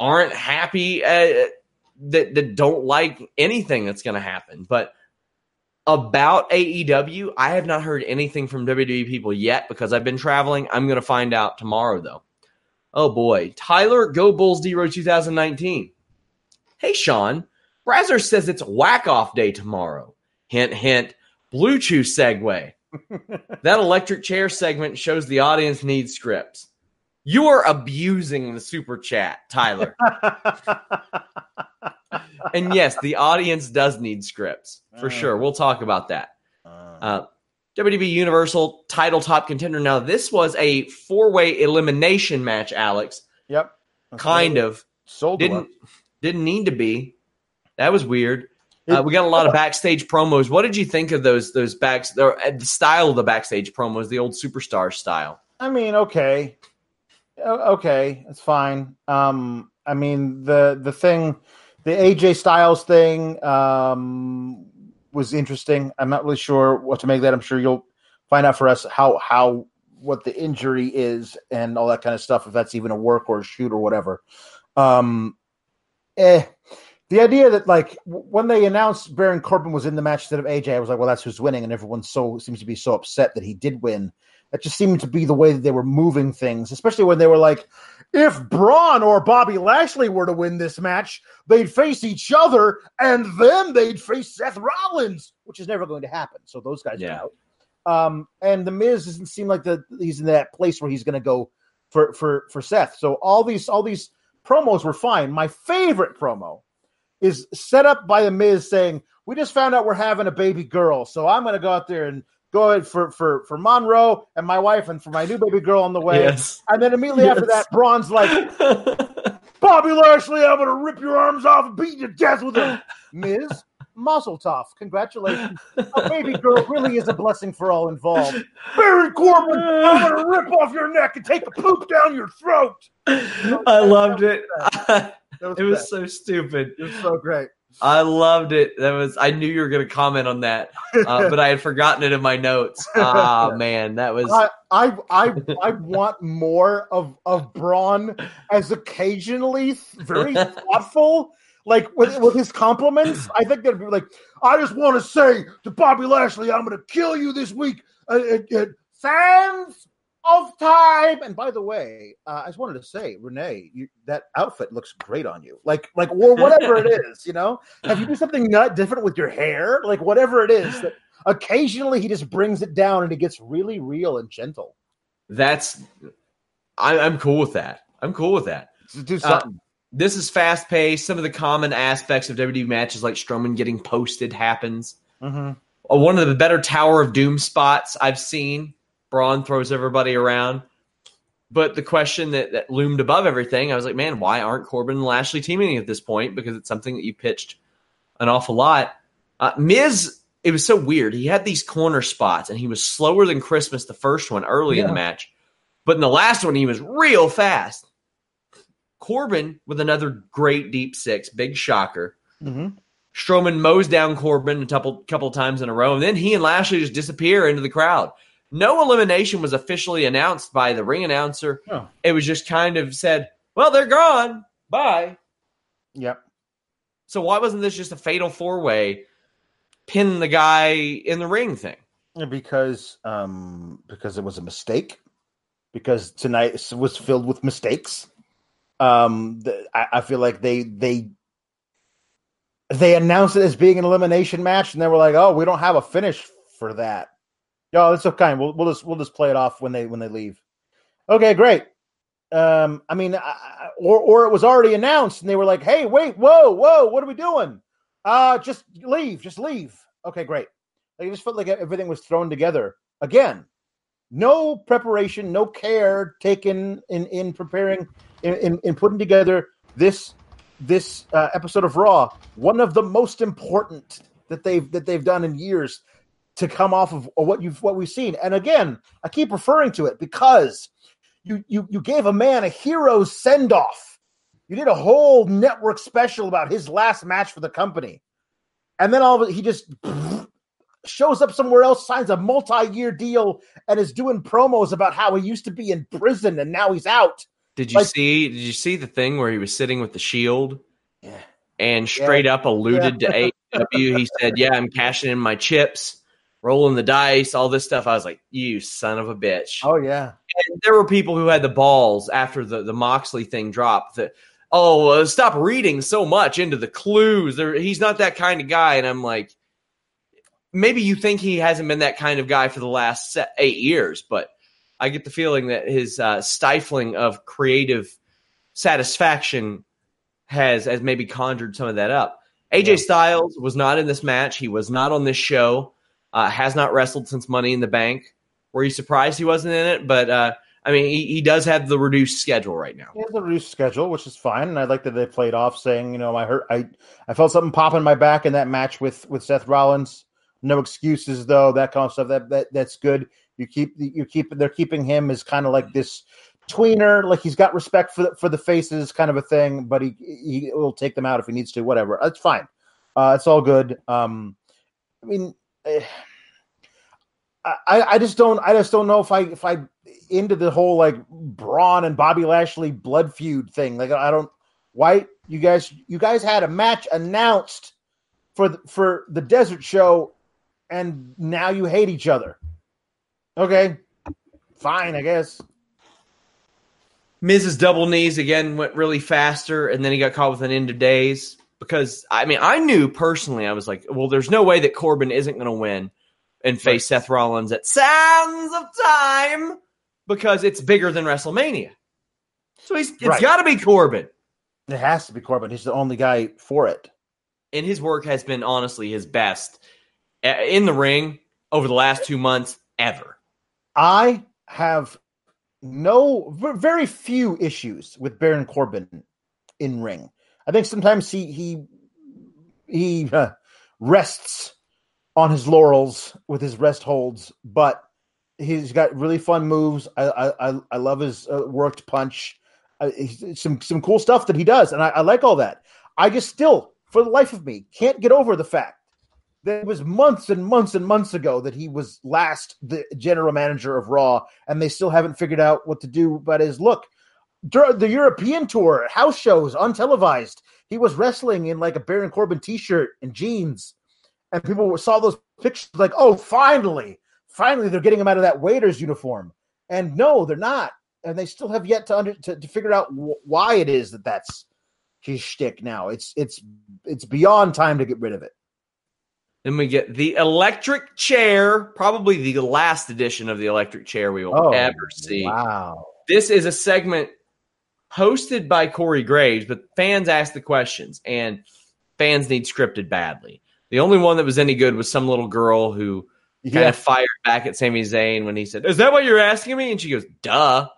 aren't happy, uh, that, that don't like anything that's going to happen. But about A E W, I have not heard anything from W W E people yet because I've been traveling. I'm going to find out tomorrow, though. Oh, boy. Tyler, Go Bulls D-Row twenty nineteen. Hey, Sean. Razzler says it's whack-off day tomorrow. Hint, hint. Blue Chew segue. That electric chair segment shows the audience needs scripts. You are abusing the super chat, Tyler. And yes, the audience does need scripts for uh, sure. We'll talk about that. Uh, uh, W W E Universal title top contender. Now, this was a four-way elimination match, Alex. Yep. That's kind cool. of. Sold didn't one. Didn't need to be. That was weird. Uh, we got a lot of backstage promos. What did you think of those those backs? The style of the backstage promos, the old superstar style. I mean, okay, okay, it's fine. Um, I mean, the the thing, the A J Styles thing, um, was interesting. I'm not really sure what to make of that. I'm sure you'll find out for us how how what the injury is and all that kind of stuff. If that's even a work or a shoot or whatever. Um, eh. The idea that, like, when they announced Baron Corbin was in the match instead of A J, I was like, well, that's who's winning, and everyone so seems to be so upset that he did win. That just seemed to be the way that they were moving things, especially when they were like, if Braun or Bobby Lashley were to win this match, they'd face each other, and then they'd face Seth Rollins, which is never going to happen. So those guys yeah. are out. Um, and The Miz doesn't seem like the, he's in that place where he's going to go for, for, for Seth. So all these all these promos were fine. My favorite promo is set up by The Miz saying, we just found out we're having a baby girl, so I'm going to go out there and go ahead for, for, for Monroe and my wife and for my new baby girl on the way. Yes. And then immediately yes. after that, Braun's like, Bobby Lashley, I'm going to rip your arms off and beat you to death with him. Miz, Mazel tov. Congratulations. A baby girl really is a blessing for all involved. Baron Corbin, I'm going to rip off your neck and take a poop down your throat. I loved it. It was so stupid. It was so great. I loved it. That was. I knew you were going to comment on that, uh, but I had forgotten it in my notes. Ah, man, that was. I I I, I want more of, of Braun as occasionally very thoughtful, like with with his compliments. I think that'd be like, I just want to say to Bobby Lashley, I'm going to kill you this week at, at Sands of Time. And by the way, uh, I just wanted to say, Renee, you, that outfit looks great on you. Like, like, or whatever it is, you know. Have you do something not different with your hair? Like, whatever it is. That occasionally, he just brings it down, and it gets really real and gentle. That's, I, I'm cool with that. I'm cool with that. Just do something. Uh, this is fast paced. Some of the common aspects of W W E matches, like Strowman getting posted, happens. Mm-hmm. Uh, one of the better Tower of Doom spots I've seen. Braun throws everybody around. But the question that, that loomed above everything, I was like, man, why aren't Corbin and Lashley teaming at this point? Because it's something that you pitched an awful lot. Uh, Miz, it was so weird. He had these corner spots, and he was slower than Christmas, the first one, early yeah. in the match. But in the last one, he was real fast. Corbin with another great deep six, big shocker. Mm-hmm. Strowman mows down Corbin a couple, couple times in a row, and then he and Lashley just disappear into the crowd. No elimination was officially announced by the ring announcer. Oh. It was just kind of said, well, they're gone. Bye. Yep. So why wasn't this just a fatal four-way pin the guy in the ring thing? Because um, because it was a mistake. Because tonight was filled with mistakes. Um, the, I, I feel like they they they announced it as being an elimination match, and they were like, oh, we don't have a finish for that. No, that's okay. We'll we'll just we'll just play it off when they when they leave. Okay, great. Um, I mean, I, or or it was already announced, and they were like, "Hey, wait, whoa, whoa, what are we doing? Uh, just leave, just leave." Okay, great. Like, it just felt like everything was thrown together again. No preparation, no care taken in in preparing in in, in putting together this this uh, episode of Raw, one of the most important that they've that they've done in years. To come off of what you've what we've seen, and again, I keep referring to it because you you you gave a man a hero's send off. You did a whole network special about his last match for the company, and then all of it, he just shows up somewhere else, signs a multi-year deal, and is doing promos about how he used to be in prison and now he's out. Did you like, see? Did you see the thing where he was sitting with the Shield, yeah. and straight yeah. up alluded yeah. to A E W? He said, "Yeah, I'm cashing in my chips." Rolling the dice, all this stuff. I was like, you son of a bitch. Oh, yeah. And there were people who had the balls after the, the Moxley thing dropped that, oh, uh, stop reading so much into the clues. There, he's not that kind of guy. And I'm like, maybe you think he hasn't been that kind of guy for the last eight years, but I get the feeling that his uh, stifling of creative satisfaction has, has maybe conjured some of that up. A J yeah. Styles was not in this match. He was not on this show. Uh, has not wrestled since Money in the Bank. Were you surprised he wasn't in it? But, uh, I mean, he, he does have the reduced schedule right now. He has the reduced schedule, which is fine. And I like that they played off saying, you know, I heard, I, I felt something pop in my back in that match with, with Seth Rollins. No excuses, though, that kind of stuff. That, that That's good. You keep, you keep, they're keeping him as kind of like this tweener. Like, he's got respect for the, for the faces kind of a thing, but he, he will take them out if he needs to, whatever. That's fine. Uh, it's all good. Um, I mean, I, I just don't I just don't know if I if I into the whole like Braun and Bobby Lashley blood feud thing. Like, I don't why you guys you guys had a match announced for the, for the Desert Show, and now you hate each other. Okay, fine, I guess. Miz's double knees again went really faster, and then he got caught with an end of days. Because, I mean, I knew personally, I was like, well, there's no way that Corbin isn't going to win and face right. Seth Rollins at Sands of Time because it's bigger than WrestleMania. So he's, it's right. got to be Corbin. It has to be Corbin. He's the only guy for it. And his work has been, honestly, his best in the ring over the last two months ever. I have no, very few issues with Baron Corbin in ring. I think sometimes he he he uh, rests on his laurels with his rest holds, but he's got really fun moves. I I, I love his uh, worked punch. Uh, some some cool stuff that he does, and I, I like all that. I just still, for the life of me, can't get over the fact that it was months and months and months ago that he was last the general manager of Raw, and they still haven't figured out what to do about his look. During the European tour, house shows, untelevised, he was wrestling in like a Baron Corbin t-shirt and jeans, and people saw those pictures like, oh, finally, finally they're getting him out of that waiter's uniform. And no, they're not. And they still have yet to under, to, to figure out wh- why it is that that's his shtick now. It's it's it's beyond time to get rid of it. Then we get the electric chair, probably the last edition of the electric chair we will oh, ever see. Wow! This is a segment hosted by Corey Graves, but fans ask the questions, and fans need scripted badly. The only one that was any good was some little girl who yeah. kind of fired back at Sami Zayn when he said, "Is that what you're asking me?" And she goes, "Duh."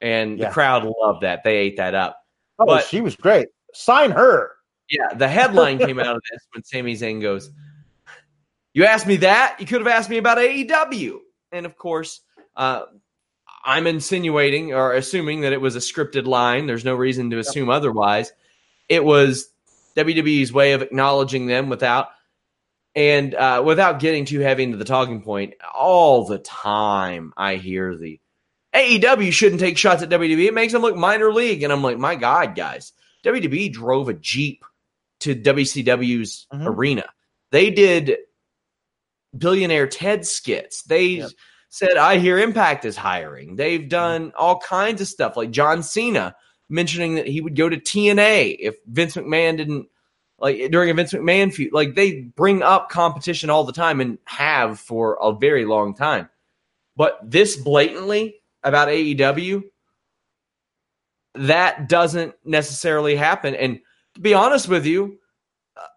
And yeah. the crowd loved that. They ate that up. Oh, but, she was great. Sign her. Yeah, the headline came out of this when Sami Zayn goes, "You asked me that? You could have asked me about A E W." And, of course, uh, I'm insinuating or assuming that it was a scripted line. There's no reason to assume yeah. otherwise. It was W W E's way of acknowledging them without and uh, without getting too heavy into the talking point. All the time I hear the A E W shouldn't take shots at W W E. It makes them look minor league. And I'm like, my God, guys. W W E drove a Jeep to W C W's mm-hmm. arena. They did Billionaire Ted skits. They yep. said, I hear Impact is hiring. They've done all kinds of stuff, like John Cena mentioning that he would go to T N A if Vince McMahon didn't, like during a Vince McMahon feud. Like they bring up competition all the time and have for a very long time. But this blatantly about A E W, that doesn't necessarily happen. And to be honest with you,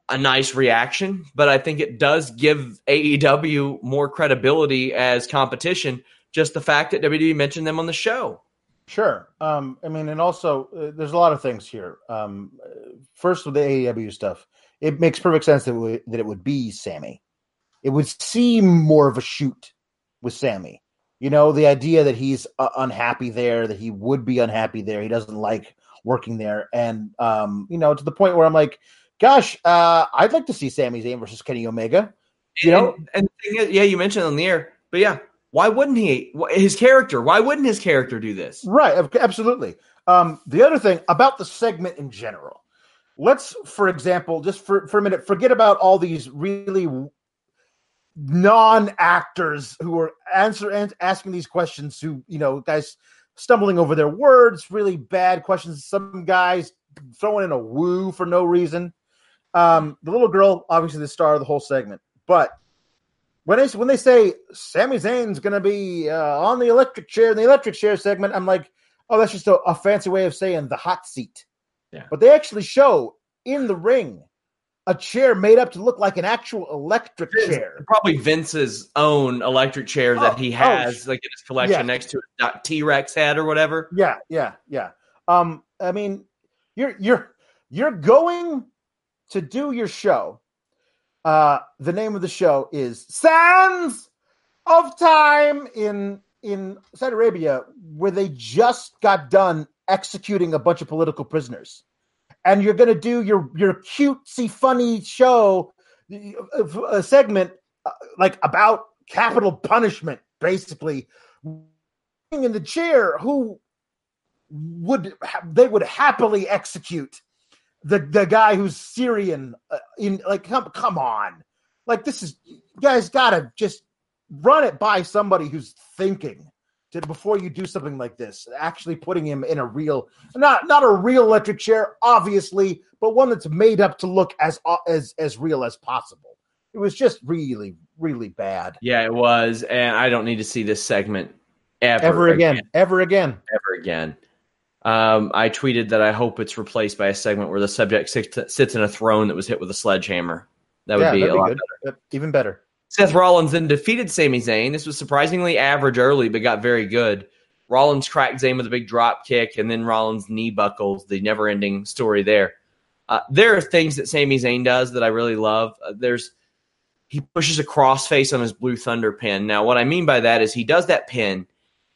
a nice reaction, but I think it does give A E W more credibility as competition, just the fact that W W E mentioned them on the show. Sure. Um, I mean, and also uh, there's a lot of things here. Um, first, with the A E W stuff, it makes perfect sense that, we, that it would be Sammy. It would seem more of a shoot with Sammy. You know, the idea that he's uh, unhappy there, that he would be unhappy there. He doesn't like working there. And, um, you know, to the point where I'm like, gosh, uh, I'd like to see Sami Zayn versus Kenny Omega. You and, know? And the thing is, yeah, you mentioned it on the air. But, yeah, why wouldn't he? His character. Why wouldn't his character do this? Right. Absolutely. Um, the other thing about the segment in general. Let's, for example, just for, for a minute, forget about all these really – non-actors who are answer and asking these questions, who, you know, guys stumbling over their words, really bad questions. Some guys throwing in a woo for no reason. Um, the little girl, obviously the star of the whole segment. But when they, when they say Sami Zayn's going to be uh, on the electric chair, in the electric chair segment, I'm like, oh, that's just a, a fancy way of saying the hot seat. Yeah. But they actually show in the ring a chair made up to look like an actual electric Vince, chair. Probably Vince's own electric chair that oh, he has oh, like in his collection yeah. next to a T-Rex head or whatever. Yeah, yeah, yeah. Um, I mean, you're you're you're going to do your show. Uh, the name of the show is Sands of Time in in Saudi Arabia, where they just got done executing a bunch of political prisoners. And you're going to do your, your cutesy, funny show uh, segment uh, like about capital punishment, basically. In the chair, who would ha- they would happily execute the, the guy who's Syrian? Uh, in like, come, come on, like this is, you guys got to just run it by somebody who's thinking. To, before you do something like this, actually putting him in a real, not not a real electric chair, obviously, but one that's made up to look as as as real as possible. It was just really, really bad. Yeah, it was, and I don't need to see this segment ever, ever again. again, ever again, ever again. Um, I tweeted that I hope it's replaced by a segment where the subject sits in a throne that was hit with a sledgehammer. That would yeah, be a be lot good. better, even better. Seth Rollins then defeated Sami Zayn. This was surprisingly average early, but got very good. Rollins cracked Zayn with a big drop kick, and then Rollins knee buckles, the never-ending story there. Uh, there are things that Sami Zayn does that I really love. Uh, there's he pushes a crossface on his Blue Thunder pin. Now, what I mean by that is he does that pin,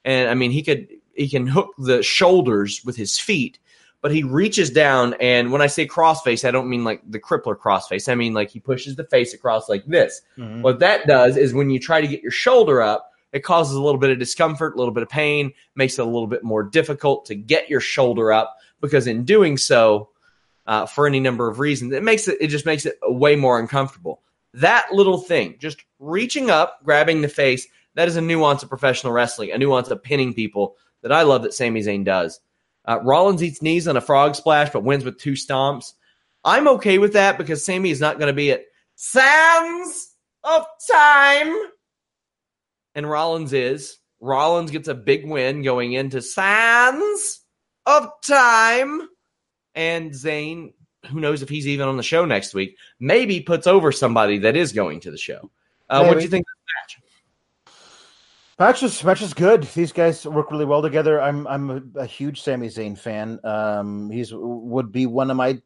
and I mean he could he can hook the shoulders with his feet, but he reaches down, and when I say crossface, I don't mean like the crippler crossface. I mean like he pushes the face across like this. Mm-hmm. What that does is when you try to get your shoulder up, it causes a little bit of discomfort, a little bit of pain, makes it a little bit more difficult to get your shoulder up because in doing so, uh, for any number of reasons, it makes it, it just makes it way more uncomfortable. That little thing, just reaching up, grabbing the face, that is a nuance of professional wrestling, a nuance of pinning people that I love that Sami Zayn does. Uh, Rollins eats knees on a frog splash but wins with two stomps. I'm okay with that because Sami is not going to be at Sands of Time. And Rollins is. Rollins gets a big win going into Sands of Time. And Zayn, who knows if he's even on the show next week, maybe puts over somebody that is going to the show. Uh, what do you think of the match? Match is, match is good. These guys work really well together. I'm I'm a, a huge Sami Zayn fan. Um, he's would be one of my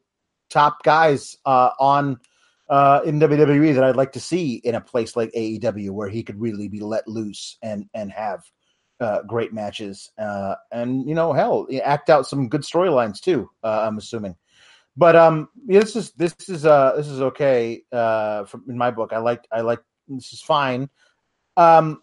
top guys uh, on Uh, in W W E that I'd like to see in a place like A E W where he could really be let loose and and have uh, great matches uh, and you know hell act out some good storylines too. Uh, I'm assuming, but um, yeah, this is this is uh this is okay uh from, in my book. I like I like this is fine. Um,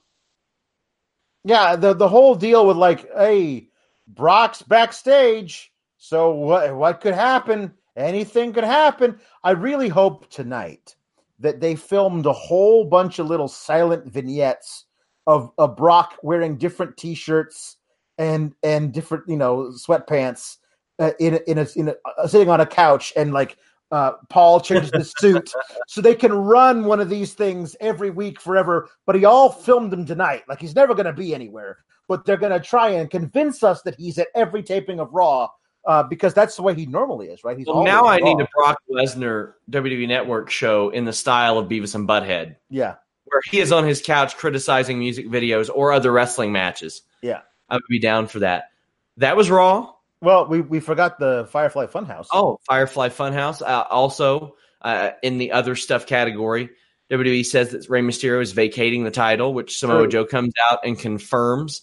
yeah, the the whole deal with like hey Brock's backstage, so what what could happen? Anything could happen. I really hope tonight that they filmed a whole bunch of little silent vignettes of, of Brock wearing different T-shirts and and different you know sweatpants uh, in a, in a, in a, uh, sitting on a couch and like uh, Paul changes the suit so they can run one of these things every week forever. But he all filmed them tonight. Like he's never going to be anywhere, but they're going to try and convince us that he's at every taping of Raw. Uh, because that's the way he normally is, right? He's well, now I need a Brock Lesnar W W E Network show in the style of Beavis and Butthead. Yeah. Where he is on his couch criticizing music videos or other wrestling matches. Yeah. I would be down for that. That was Raw. Well, we, we forgot the Firefly Funhouse. Oh, Firefly Funhouse. Uh, also, uh, in the other stuff category, W W E says that Rey Mysterio is vacating the title, which Samoa Joe comes out and confirms.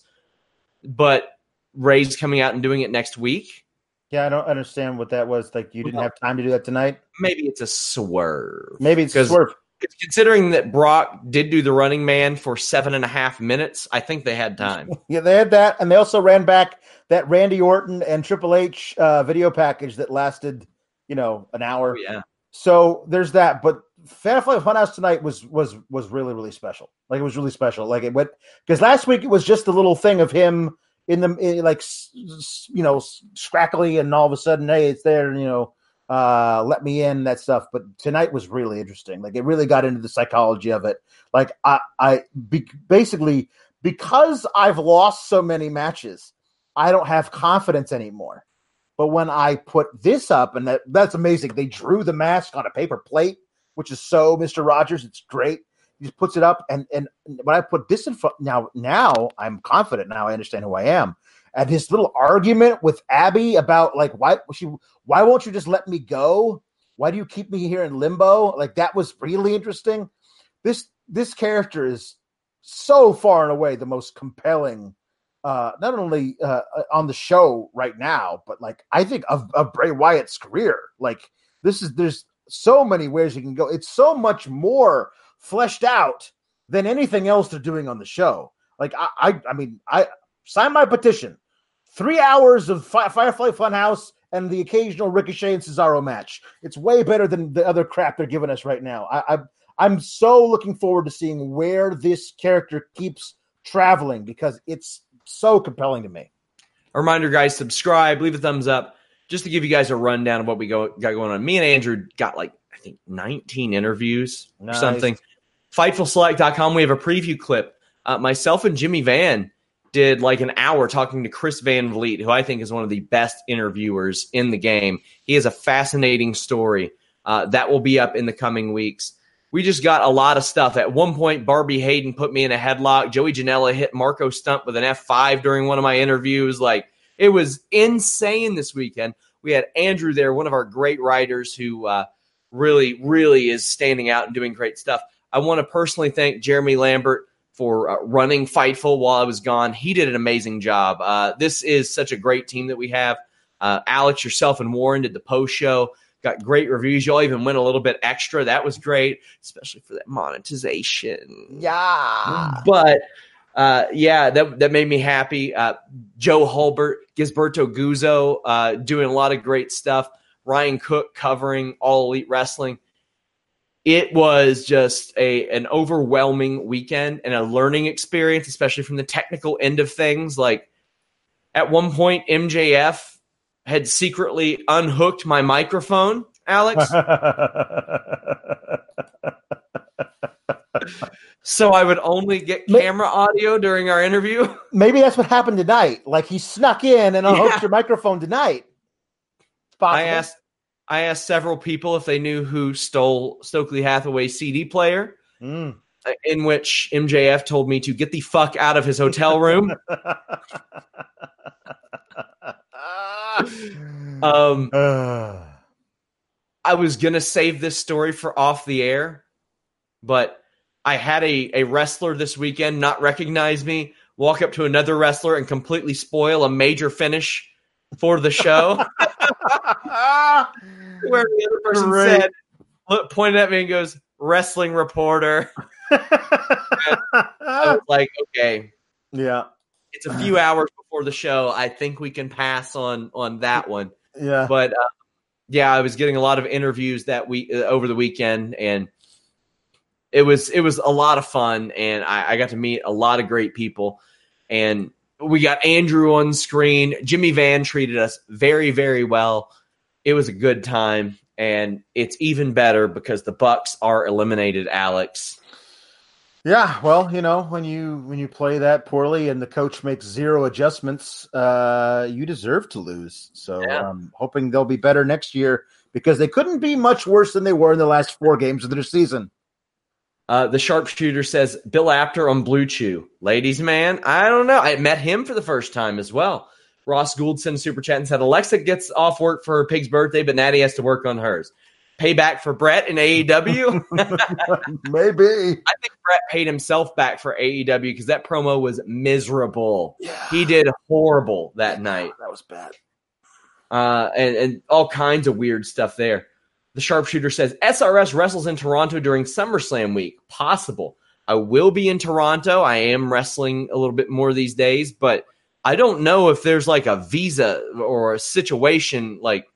But Rey's coming out and doing it next week. Yeah, I don't understand what that was. Like, you didn't well, have time to do that tonight? Maybe it's a swerve. Maybe it's a swerve. Considering that Brock did do the running man for seven and a half minutes, I think they had time. Yeah, they had that, and they also ran back that Randy Orton and Triple H uh, video package that lasted, you know, an hour. Oh, yeah. So there's that, but Firefly Funhouse tonight was was was really, really special. Like, it was really special. Like, it went because last week it was just the little thing of him – in the in like you know scrackly and all of a sudden hey it's there you know uh let me in that stuff, but tonight was really interesting. Like it really got into the psychology of it. Like I I be, basically because I've lost so many matches I don't have confidence anymore, but when I put this up and that that's amazing, they drew the mask on a paper plate, which is so Mister Rogers, it's great. He just puts it up, and, and when I put this in front, now, now I'm confident. Now I understand who I am. And his little argument with Abby about, like, why she, why won't you just let me go? Why do you keep me here in limbo? Like, that was really interesting. This this character is so far and away the most compelling, uh, not only uh, on the show right now, but, like, I think of, of Bray Wyatt's career. Like, this is there's so many ways you can go. It's so much more fleshed out than anything else they're doing on the show. Like I, I, I mean, I sign my petition. Three hours of Fi- Firefly Funhouse and the occasional Ricochet and Cesaro match. It's way better than the other crap they're giving us right now. I, I I'm so looking forward to seeing where this character keeps traveling because it's so compelling to me. A reminder, guys, subscribe, leave a thumbs up, just to give you guys a rundown of what we go, got going on. Me and Andrew got like I think nineteen interviews nice. or something. Fightful Select dot com, we have a preview clip. Uh, myself and Jimmy Van did like an hour talking to Chris Van Vliet, who I think is one of the best interviewers in the game. He has a fascinating story uh, that will be up in the coming weeks. We just got a lot of stuff. At one point, Barbie Hayden put me in a headlock. Joey Janela hit Marco Stump with an F five during one of my interviews. Like, it was insane this weekend. We had Andrew there, one of our great writers who uh, really, really is standing out and doing great stuff. I want to personally thank Jeremy Lambert for uh, running Fightful while I was gone. He did an amazing job. Uh, this is such a great team that we have. Uh, Alex, yourself, and Warren did the post show. Got great reviews. Y'all even went a little bit extra. That was great, especially for that monetization. Yeah. But, uh, yeah, that that made me happy. Uh, Joe Hulbert, Gisberto Guzzo, uh, doing a lot of great stuff. Ryan Cook covering All Elite Wrestling. It was just a an overwhelming weekend and a learning experience, especially from the technical end of things. Like, at one point, M J F had secretly unhooked my microphone, Alex. So I would only get camera audio during our interview. Maybe that's what happened tonight. Like, he snuck in and unhooked yeah. your microphone tonight. I asked I asked several people if they knew who stole Stokely Hathaway's C D player, mm. in which M J F told me to get the fuck out of his hotel room. um, I was going to save this story for off the air, but I had a, a wrestler this weekend not recognize me, walk up to another wrestler, and completely spoil a major finish for the show. Where the other person Great. said, look, pointed at me and goes, "Wrestling reporter." I was like, okay, yeah, it's a few hours before the show. I think we can pass on on that one. Yeah, but uh, yeah, I was getting a lot of interviews that week uh, over the weekend, and it was it was a lot of fun, and I, I got to meet a lot of great people. And we got Andrew on screen. Jimmy Van treated us very, very well. It was a good time, and it's even better because the Bucks are eliminated, Alex. Yeah, well, you know, when you when you play that poorly and the coach makes zero adjustments, uh, you deserve to lose. So yeah. I'm hoping they'll be better next year because they couldn't be much worse than they were in the last four games of their season. Uh, the sharpshooter says, Bill Apter on Blue Chew. Ladies, man, I don't know. I met him for the first time as well. Ross Gould sent a super chat and said, Alexa gets off work for her pig's birthday, but Natty has to work on hers. Payback for Brett in A E W? Maybe. I think Brett paid himself back for A E W because that promo was miserable. Yeah. He did horrible that yeah, night. That was bad. Uh, and, and all kinds of weird stuff there. The sharpshooter says, S R S wrestles in Toronto during SummerSlam week. Possible. I will be in Toronto. I am wrestling a little bit more these days, but I don't know if there's like a visa or a situation, like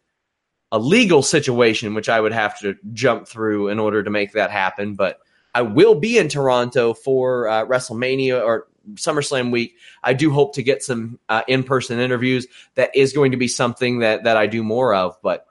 a legal situation, which I would have to jump through in order to make that happen. But I will be in Toronto for uh, WrestleMania or SummerSlam week. I do hope to get some uh, in-person interviews. That is going to be something that, that I do more of, but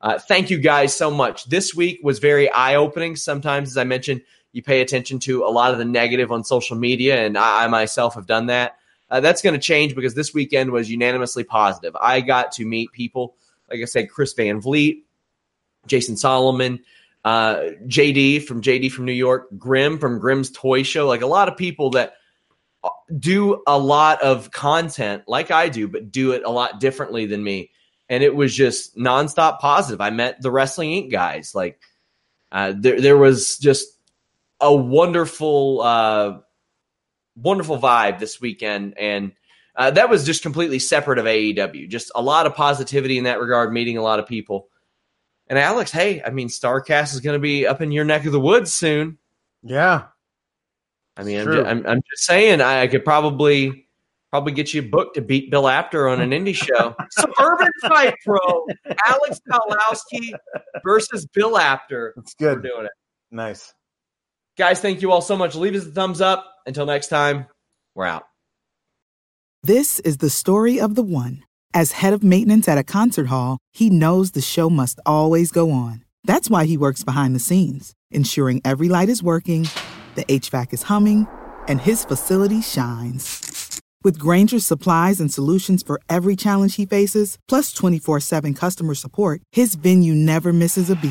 Uh, thank you guys so much. This week was very eye-opening. Sometimes, as I mentioned, you pay attention to a lot of the negative on social media, and I, I myself have done that. Uh, that's going to change because this weekend was unanimously positive. I got to meet people, like I said, Chris Van Vliet, Jason Solomon, uh, J D from J D from New York, Grimm from Grimm's Toy Show, like a lot of people that do a lot of content like I do, but do it a lot differently than me. And it was just nonstop positive. I met the Wrestling Incorporated guys. Like uh, there, there was just a wonderful, uh, wonderful vibe this weekend, and uh, that was just completely separate of A E W. Just a lot of positivity in that regard. Meeting a lot of people. And Alex, hey, I mean, StarCast is going to be up in your neck of the woods soon. Yeah, I mean, I'm just, I'm, I'm just saying, I, I could probably. Probably get you booked to beat Bill Apter on an indie show. Suburban Fight Pro, Alex Pawlowski versus Bill Apter. That's good. We're doing it. Nice. Guys, thank you all so much. Leave us a thumbs up. Until next time, we're out. This is the story of the one. As head of maintenance at a concert hall, he knows the show must always go on. That's why he works behind the scenes, ensuring every light is working, the H V A C is humming, and his facility shines. With Grainger's supplies and solutions for every challenge he faces, plus twenty-four seven customer support, his venue never misses a beat.